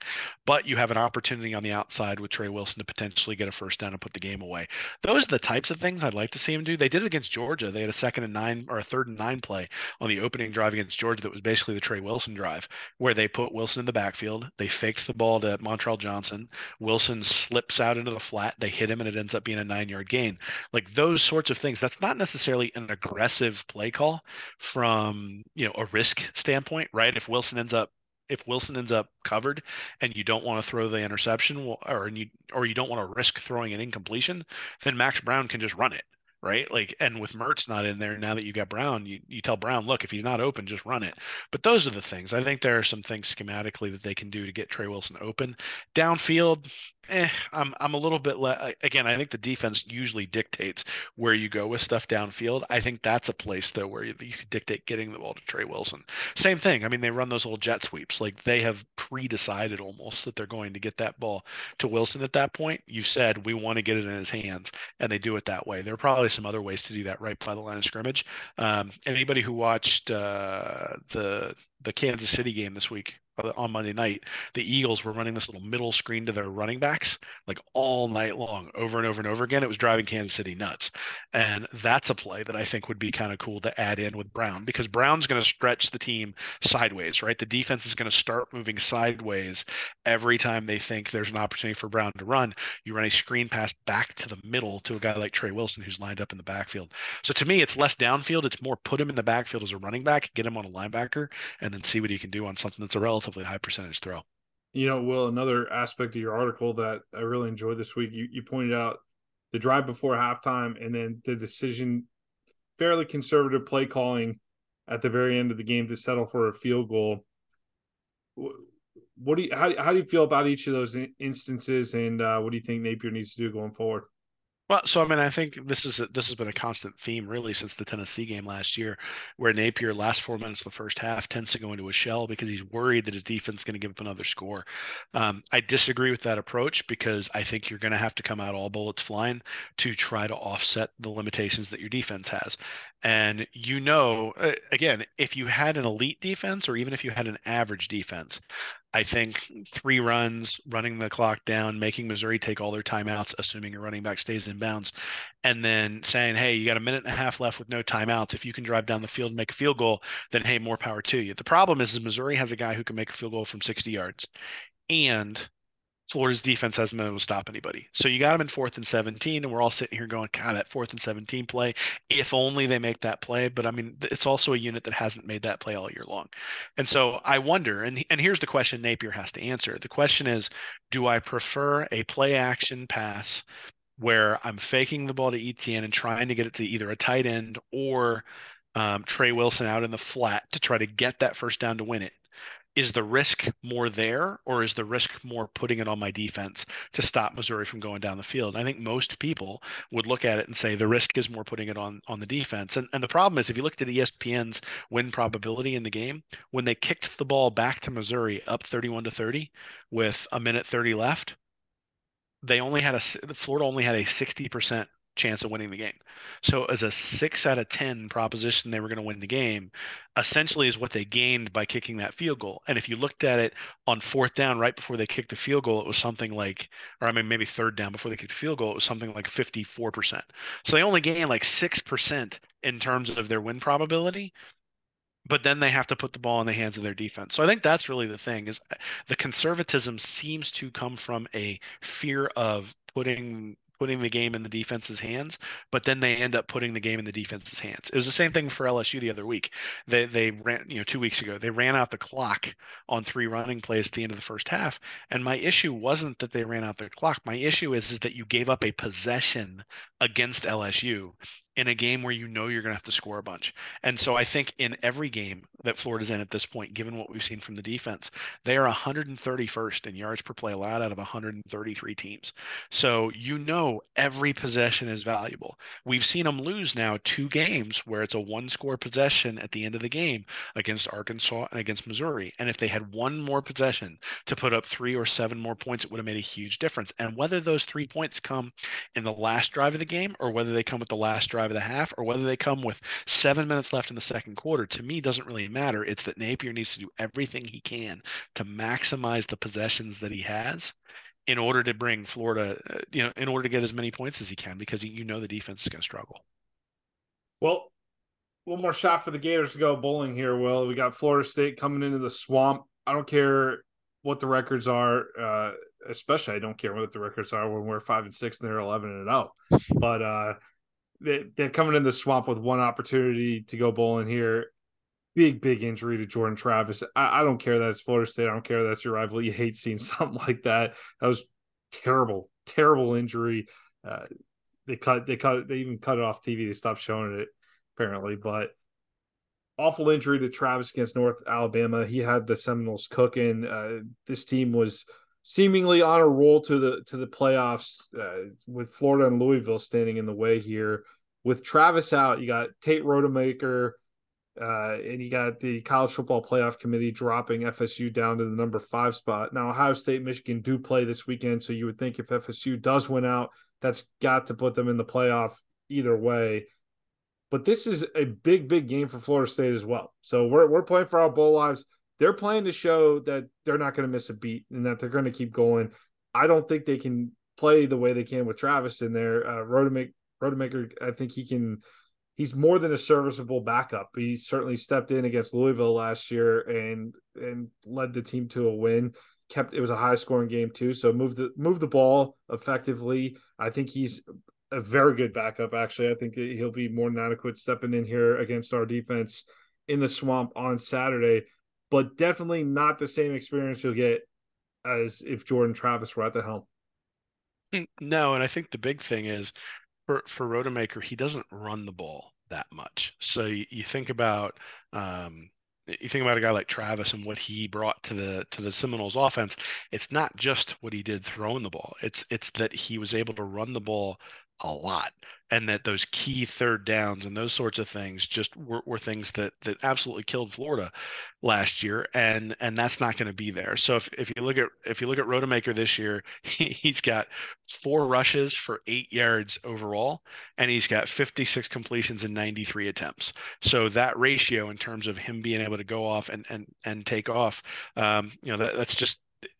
but you have an opportunity on the outside with Trey Wilson to potentially get a first down and put the game away. Those are the types of things I'd like to see him do. They did it against Georgia. They had a second and nine or a third and nine play on the opening drive against Georgia that was basically the Trey Wilson drive, where they put Wilson in the backfield. They faked the ball to Montrell Johnson. Wilson slips out into the flat. They hit him, and it ends up being a nine-yard gain. Like those sorts of things. That's not necessarily an aggressive play call from, you know, a risk standpoint, right? If Wilson ends up If Wilson ends up covered and you don't want to throw the interception or you or you don't want to risk throwing an incompletion, then Max Brown can just run it, right? Like, and with Mertz not in there, now that you got Brown, you, you tell Brown, look, if he's not open, just run it. But those are the things. I think there are some things schematically that they can do to get Trey Wilson open. Downfield, eh, I'm I'm a little bit le- – again, I think the defense usually dictates where you go with stuff downfield. I think that's a place, though, where you, you could dictate getting the ball to Trey Wilson. Same thing. I mean, they run those little jet sweeps. Like, they have pre-decided almost that they're going to get that ball to Wilson at that point. You've said, we want to get it in his hands, and they do it that way. There are probably some other ways to do that right by the line of scrimmage. Um, anybody who watched uh, the the Kansas City game this week, on Monday night, the Eagles were running this little middle screen to their running backs like all night long, over and over and over again. It was driving Kansas City nuts. And that's a play that I think would be kind of cool to add in with Brown, because Brown's going to stretch the team sideways, right? The defense is going to start moving sideways every time they think there's an opportunity for Brown to run. You run a screen pass back to the middle to a guy like Trey Wilson, who's lined up in the backfield. So to me, it's less downfield. It's more put him in the backfield as a running back, get him on a linebacker, and then see what he can do on something that's a relative high percentage throw. You know, Will, another aspect of your article that I really enjoyed this week, you, you pointed out the drive before halftime and then the decision, fairly conservative play calling at the very end of the game to settle for a field goal. What do you, how, how do you feel about each of those instances, and uh, what do you think Napier needs to do going forward? Well, so I mean, I think this is a, this has been a constant theme really since the Tennessee game last year, where Napier last four minutes of the first half tends to go into a shell because he's worried that his defense is going to give up another score. Um, I disagree with that approach because I think you're going to have to come out all bullets flying to try to offset the limitations that your defense has. And you know, again, if you had an elite defense or even if you had an average defense, I think three runs, running the clock down, making Missouri take all their timeouts, assuming your running back stays in bounds, and then saying, hey, you got a minute and a half left with no timeouts. If you can drive down the field and make a field goal, then, hey, more power to you. The problem is, is Missouri has a guy who can make a field goal from sixty yards, and Florida's defense hasn't been able to stop anybody. So you got them in fourth and seventeen, and we're all sitting here going, God, that fourth and seventeen play, if only they make that play. But I mean, it's also a unit that hasn't made that play all year long. And so I wonder, and, and here's the question Napier has to answer. The question is, do I prefer a play action pass where I'm faking the ball to E T N and trying to get it to either a tight end or um, Trey Wilson out in the flat to try to get that first down to win it? Is the risk more there, or is the risk more putting it on my defense to stop Missouri from going down the field? I think most people would look at it and say the risk is more putting it on, on the defense. And, and the problem is, if you looked at E S P N's win probability in the game, when they kicked the ball back to Missouri up thirty-one to thirty with a minute thirty left, they only had a Florida only had a sixty percent chance of winning the game. So as a six out of ten proposition, they were going to win the game, essentially is what they gained by kicking that field goal. And if you looked at it on fourth down, right before they kicked the field goal, it was something like, or I mean, maybe third down before they kicked the field goal, it was something like fifty-four percent. So they only gained like six percent in terms of their win probability, but then they have to put the ball in the hands of their defense. So I think that's really the thing, is the conservatism seems to come from a fear of putting putting the game in the defense's hands, but then they end up putting the game in the defense's hands. It was the same thing for L S U the other week. They they ran, you know, two weeks ago, they ran out the clock on three running plays at the end of the first half. And my issue wasn't that they ran out the clock. My issue is, is that you gave up a possession against L S U in a game where you know you're going to have to score a bunch. And so I think in every game that Florida's in at this point, given what we've seen from the defense, they are one hundred thirty-first in yards per play allowed out of one hundred thirty-three teams. So you know every possession is valuable. We've seen them lose now two games where it's a one-score possession at the end of the game, against Arkansas and against Missouri. And if they had one more possession to put up three or seven more points, it would have made a huge difference. And whether those three points come in the last drive of the game, or whether they come with the last drive of the half, or whether they come with seven minutes left in the second quarter, to me doesn't really matter. It's that Napier needs to do everything he can to maximize the possessions that he has in order to bring Florida, you know, in order to get as many points as he can, because you know the defense is going to struggle. Well, one more shot for the Gators to go bowling here, Will. We got Florida State coming into the swamp. I don't care what the records are, uh, especially I don't care what the records are when we're five and six and they're eleven and oh. But, uh, they're coming in the swamp with one opportunity to go bowling here. Big, big injury to Jordan Travis. I, I don't care that it's Florida State. I don't care that's your rival. You hate seeing something like that. That was terrible, terrible injury. Uh, they cut, they cut, they even cut it off T V. They stopped showing it apparently, but awful injury to Travis against North Alabama. He had the Seminoles cooking. Uh, this team was seemingly on a roll to the to the playoffs, uh, with Florida and Louisville standing in the way here. With Travis out, you got Tate Rodemaker, uh, and you got the College Football Playoff Committee dropping F S U down to the number five spot. Now, Ohio State, Michigan do play this weekend, so you would think if F S U does win out, that's got to put them in the playoff either way. But this is a big, big game for Florida State as well. So we're we're playing for our bowl lives. They're playing to show that they're not going to miss a beat and that they're going to keep going. I don't think they can play the way they can with Travis in there. Uh, Rodemaker, Rodemaker, I think he can – he's more than a serviceable backup. He certainly stepped in against Louisville last year and and led the team to a win. Kept It was a high-scoring game too, so move the, move the ball effectively. I think he's a very good backup, actually. I think he'll be more than adequate stepping in here against our defense in the swamp on Saturday. But definitely not the same experience you'll get as if Jordan Travis were at the helm. No, and I think the big thing is for, for Rodemaker, he doesn't run the ball that much. So you, you think about um, you think about a guy like Travis and what he brought to the to the Seminoles offense, it's not just what he did throwing the ball. It's it's that he was able to run the ball a lot, and that those key third downs and those sorts of things just were, were things that that absolutely killed Florida last year, and and that's not going to be there. So if, if you look at if you look at Rodemaker this year, he, he's got four rushes for eight yards overall, and he's got fifty-six completions and ninety-three attempts. So that ratio in terms of him being able to go off and and and take off, um, you know, that, that's just.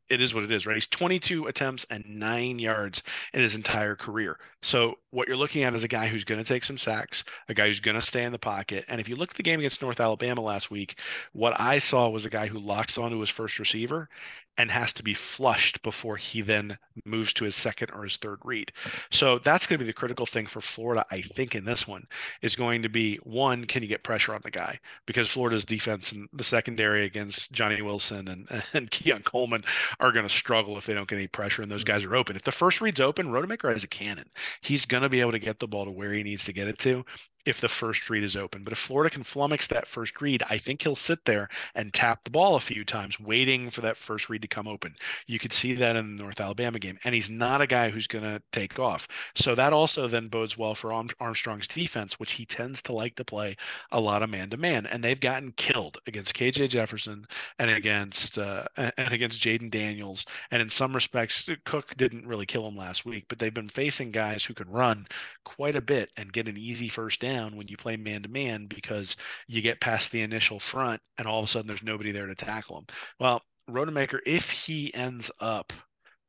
It is what it is, right? He's twenty-two attempts and nine yards in his entire career. So what you're looking at is a guy who's going to take some sacks, a guy who's going to stay in the pocket. And if you look at the game against North Alabama last week, what I saw was a guy who locks onto his first receiver and has to be flushed before he then moves to his second or his third read. So that's going to be the critical thing for Florida, I think, in this one is going to be, one, can you get pressure on the guy? Because Florida's defense and the secondary against Johnny Wilson and, and Keon Coleman are going to struggle if they don't get any pressure and those guys are open. If the first read's open, Rodemaker has a cannon. He's going to be able to get the ball to where he needs to get it to if the first read is open. But if Florida can flummox that first read, I think he'll sit there and tap the ball a few times waiting for that first read to come open. You could see that in the North Alabama game. And he's not a guy who's going to take off. So that also then bodes well for Armstrong's defense, which he tends to like to play a lot of man-to-man. And they've gotten killed against K J Jefferson and against uh, and against Jaden Daniels. And in some respects, Cook didn't really kill him last week, but they've been facing guys who can run quite a bit and get an easy first down when you play man-to-man, because you get past the initial front and all of a sudden there's nobody there to tackle him. Well, Rodemaker, if he ends up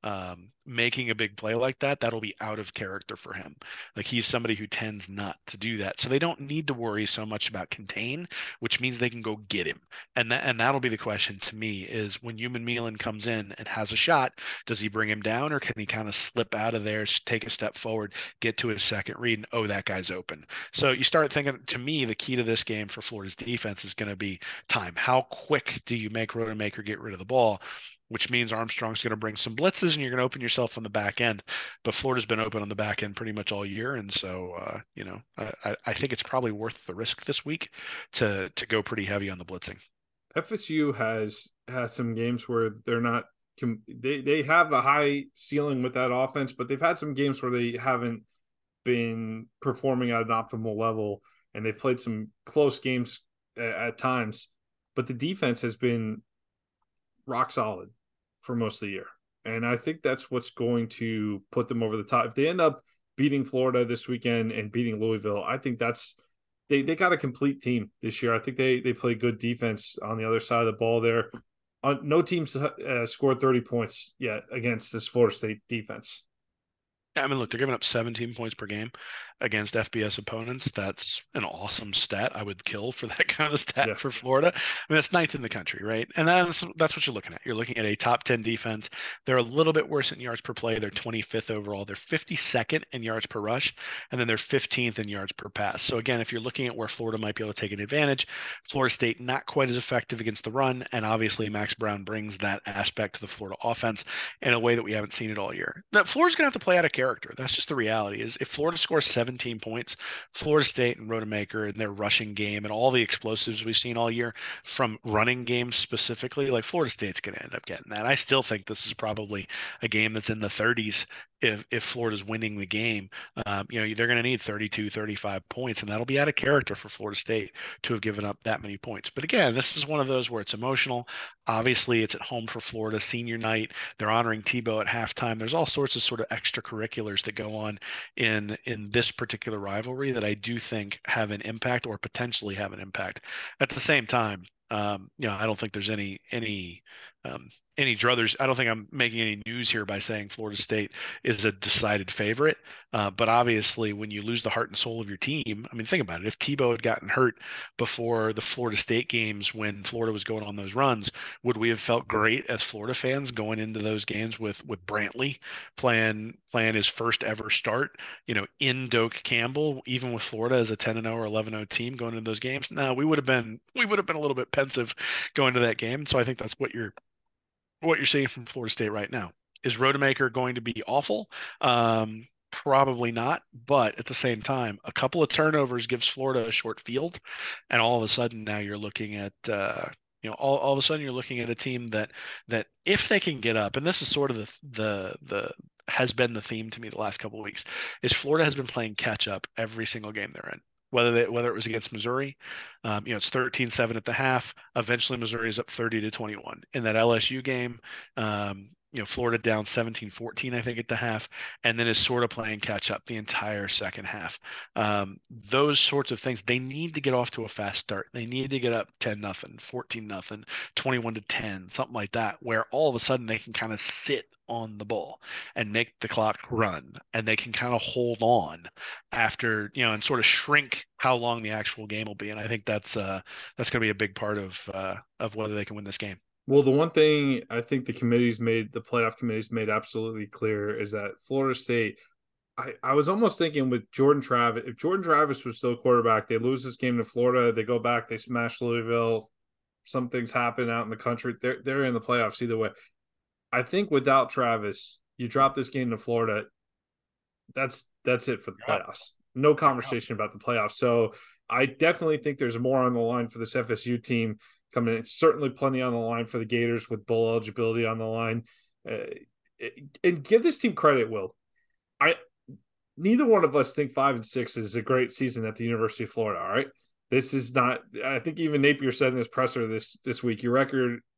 um, making a big play like that, that'll be out of character for him. Like, he's somebody who tends not to do that. So they don't need to worry so much about contain, which means they can go get him. And that, and that'll be the question to me is, when Umanmielen comes in and has a shot, does he bring him down, or can he kind of slip out of there, take a step forward, get to his second read, and oh, that guy's open. So you start thinking, to me, the key to this game for Florida's defense is going to be time. How quick do you make Rodemaker get rid of the ball? Which means Armstrong's going to bring some blitzes and you're going to open yourself on the back end. But Florida's been open on the back end pretty much all year. And so, uh, you know, I, I think it's probably worth the risk this week to to go pretty heavy on the blitzing. F S U has, has some games where they're not they, – they have a high ceiling with that offense, but they've had some games where they haven't been performing at an optimal level, and they've played some close games at, at times. But the defense has been – rock solid for most of the year. And I think that's what's going to put them over the top. If they end up beating Florida this weekend and beating Louisville, I think that's they they got a complete team this year. I think they they play good defense on the other side of the ball there. Uh, no teams uh, scored thirty points yet against this Florida State defense. I mean, look, they're giving up seventeen points per game against F B S opponents. That's an awesome stat. I would kill for that kind of stat yeah. for Florida. I mean, that's ninth in the country, right? And that's that's what you're looking at. You're looking at a top ten defense. They're a little bit worse in yards per play. They're twenty-fifth overall. They're fifty-second in yards per rush, and then they're fifteenth in yards per pass. So again, if you're looking at where Florida might be able to take an advantage, Florida State not quite as effective against the run, and obviously Max Brown brings that aspect to the Florida offense in a way that we haven't seen it all year. Now, Florida's going to have to play out of character. That's just the reality. Is if Florida scores seventeen points, Florida State and Rodemaker and their rushing game and all the explosives we've seen all year from running games specifically, like, Florida State's going to end up getting that. I still think this is probably a game that's in the thirties. If, if Florida's winning the game, um, you know, they're going to need thirty-two, thirty-five points, and that'll be out of character for Florida State to have given up that many points. But again, this is one of those where it's emotional. Obviously, it's at home for Florida, senior night. They're honoring Tebow at halftime. There's all sorts of sort of extracurriculars that go on in, in this particular rivalry that I do think have an impact, or potentially have an impact. At the same time, um, you know, I don't think there's any, any, um, any druthers. I don't think I'm making any news here by saying Florida State is a decided favorite. Uh, but obviously, when you lose the heart and soul of your team, I mean, think about it. If Tebow had gotten hurt before the Florida State games, when Florida was going on those runs, would we have felt great as Florida fans going into those games with, with Brantley playing, playing his first ever start, you know, in Doak Campbell, even with Florida as a ten and oh or eleven and oh team going into those games? No, we would have been, we would have been a little bit pensive going to that game. So I think that's what you're, what you're seeing from Florida State right now. Is Rodemaker going to be awful? Um, Probably not, but at the same time, a couple of turnovers gives Florida a short field, and all of a sudden now you're looking at uh, you know all, all of a sudden you're looking at a team that that if they can get up, and this is sort of the the the has been the theme to me the last couple of weeks, is Florida has been playing catch up every single game they're in. Whether they, whether it was against Missouri, um, you know, it's thirteen seven at the half. Eventually, Missouri is up thirty to twenty-one in that L S U game. Um, you know, Florida down seventeen fourteen, I think, at the half, and then is sort of playing catch up the entire second half. Um, those sorts of things, they need to get off to a fast start. They need to get up ten nothing, fourteen nothing, twenty-one to ten, something like that, where all of a sudden they can kind of sit on the ball and make the clock run, and they can kind of hold on after, you know, and sort of shrink how long the actual game will be. And I think that's uh that's going to be a big part of uh of whether they can win this game. Well, the one thing I think the committee's made, the playoff committee's made absolutely clear, is that Florida State, I, I was almost thinking with Jordan Travis, if Jordan Travis was still quarterback, they lose this game to Florida, they go back, they smash Louisville, some things happen out in the country, they're they're in the playoffs either way. I think without Travis, you drop this game to Florida, that's that's it for the playoffs. No conversation about the playoffs. So I definitely think there's more on the line for this F S U team coming in. Certainly plenty on the line for the Gators with bowl eligibility on the line. Uh, and give this team credit, Will. I neither one of us think five and six is a great season at the University of Florida, all right? This is not – I think even Napier said in his presser this, this week, your record –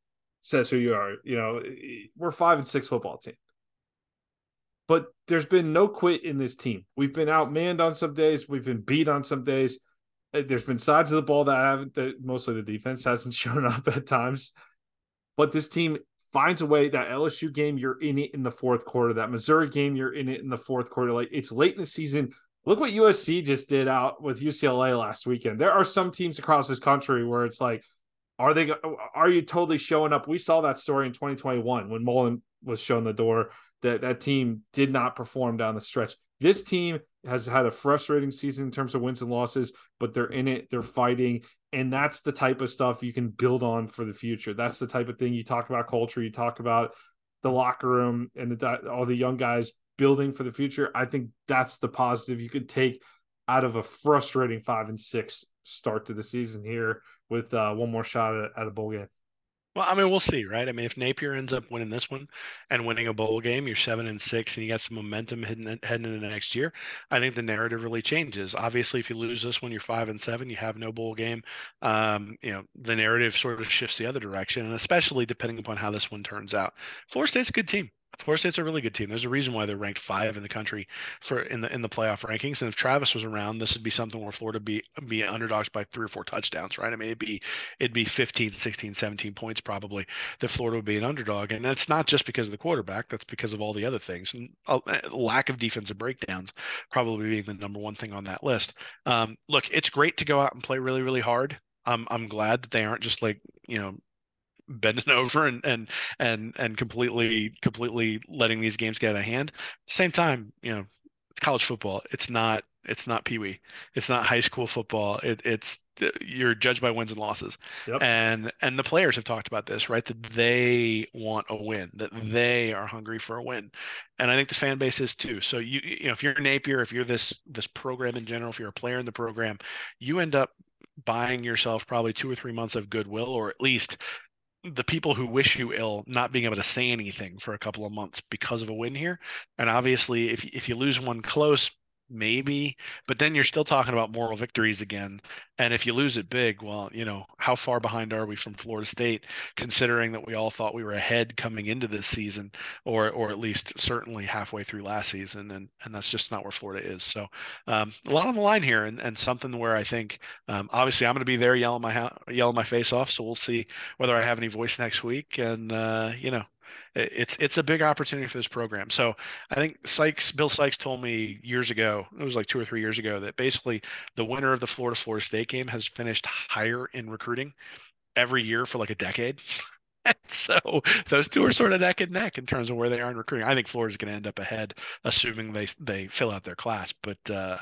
says who you are. You know, we're five and six football team, but there's been no quit in this team. We've been outmanned on some days. We've been beat on some days. There's been sides of the ball that I haven't, that mostly the defense hasn't shown up at times, but this team finds a way. That L S U game, you're in it in the fourth quarter. That Missouri game, you're in it in the fourth quarter. Like, it's late in the season. Look what U S C just did out with U C L A last weekend. There are some teams across this country where it's like, Are they? Are you totally showing up? We saw that story in twenty twenty-one when Mullen was shown the door. That that team did not perform down the stretch. This team has had a frustrating season in terms of wins and losses, but they're in it. They're fighting, and that's the type of stuff you can build on for the future. That's the type of thing you talk about culture. You talk about the locker room and the, all the young guys building for the future. I think that's the positive you could take out of a frustrating five and six start to the season here, with uh, one more shot at, at a bowl game. Well, I mean, we'll see, right? I mean, if Napier ends up winning this one and winning a bowl game, you're seven and six, and you got some momentum heading, heading into next year. I think the narrative really changes. Obviously, if you lose this one, you're five and seven, you have no bowl game. Um, you know, the narrative sort of shifts the other direction, and especially depending upon how this one turns out. Florida State's a good team. Florida State's a really good team. There's a reason why they're ranked five in the country for in the in the playoff rankings. And if Travis was around, this would be something where Florida be be underdogs by three or four touchdowns, right? I mean, it'd be it'd be fifteen, sixteen, seventeen points probably that Florida would be an underdog. And that's not just because of the quarterback. That's because of all the other things. And uh, lack of defensive breakdowns probably being the number one thing on that list. Um, look, it's great to go out and play really, really hard. Um, I'm glad that they aren't just like, you know, bending over and and and and completely completely letting these games get out of hand. At the same time, you know, it's college football. It's not it's not peewee. It's not high school football. It, it's you're judged by wins and losses. Yep. And and the players have talked about this, right? That they want a win, that they are hungry for a win. And I think the fan base is too. So you you know, if you're Napier, if you're this this program in general, if you're a player in the program, you end up buying yourself probably two or three months of goodwill, or at least the people who wish you ill not being able to say anything for a couple of months because of a win here. And obviously if if you lose one close, maybe, but then you're still talking about moral victories again. And if you lose it big, well, you know, how far behind are we from Florida State, considering that we all thought we were ahead coming into this season, or or at least certainly halfway through last season. And and that's just not where Florida is. So um, a lot on the line here, and, and something where I think um, obviously I'm going to be there yelling my yelling my face off. So we'll see whether I have any voice next week. And, uh, you know, It's it's a big opportunity for this program. So I think Sykes, Bill Sykes told me years ago, it was like two or three years ago, that basically the winner of the Florida Florida State game has finished higher in recruiting every year for like a decade. So those two are sort of neck and neck in terms of where they are in recruiting. I think Florida's going to end up ahead, assuming they they fill out their class. But uh,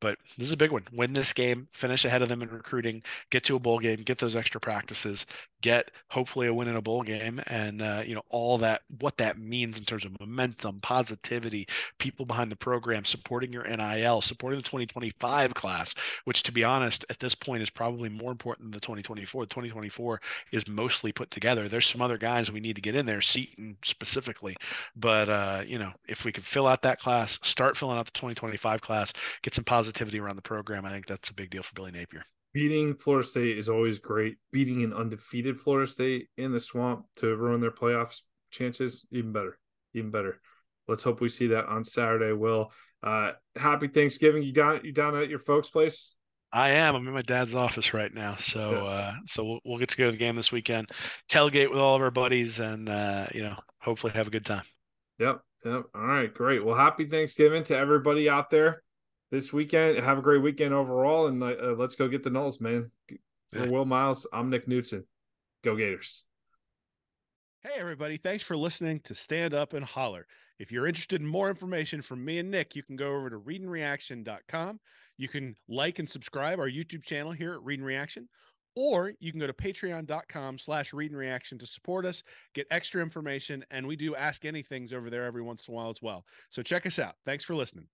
but this is a big one. Win this game, finish ahead of them in recruiting, get to a bowl game, get those extra practices, get hopefully a win in a bowl game, and uh, you know all that what that means in terms of momentum, positivity, people behind the program, supporting your N I L, supporting the twenty twenty-five class, which to be honest at this point is probably more important than the twenty twenty-four. The twenty twenty-four is mostly put together. There's some other guys we need to get in there, Seton specifically, but uh, you know, if we can fill out that class, start filling out the twenty twenty-five class, get some positivity around the program, I think that's a big deal for Billy Napier. Beating Florida State is always great. Beating an undefeated Florida State in the swamp to ruin their playoffs chances, even better, even better. Let's hope we see that on Saturday. Will, uh, happy Thanksgiving. You got you down at your folks' place? I am. I'm in my dad's office right now. So, uh, so we'll, we'll get to go to the game this weekend, tailgate with all of our buddies and, uh, you know, hopefully have a good time. Yep. Yep. All right. Great. Well, happy Thanksgiving to everybody out there this weekend. Have a great weekend overall. And uh, let's go get the Knolls, man. For Will Miles, I'm Nick Knudsen. Go Gators. Hey, everybody. Thanks for listening to Stand Up and Holler. If you're interested in more information from me and Nick, you can go over to read and reaction dot com. You can like and subscribe our YouTube channel here at Read and Reaction, or you can go to patreon.com slash Read and Reaction to support us, get extra information, and we do Ask Anythings over there every once in a while as well. So check us out. Thanks for listening.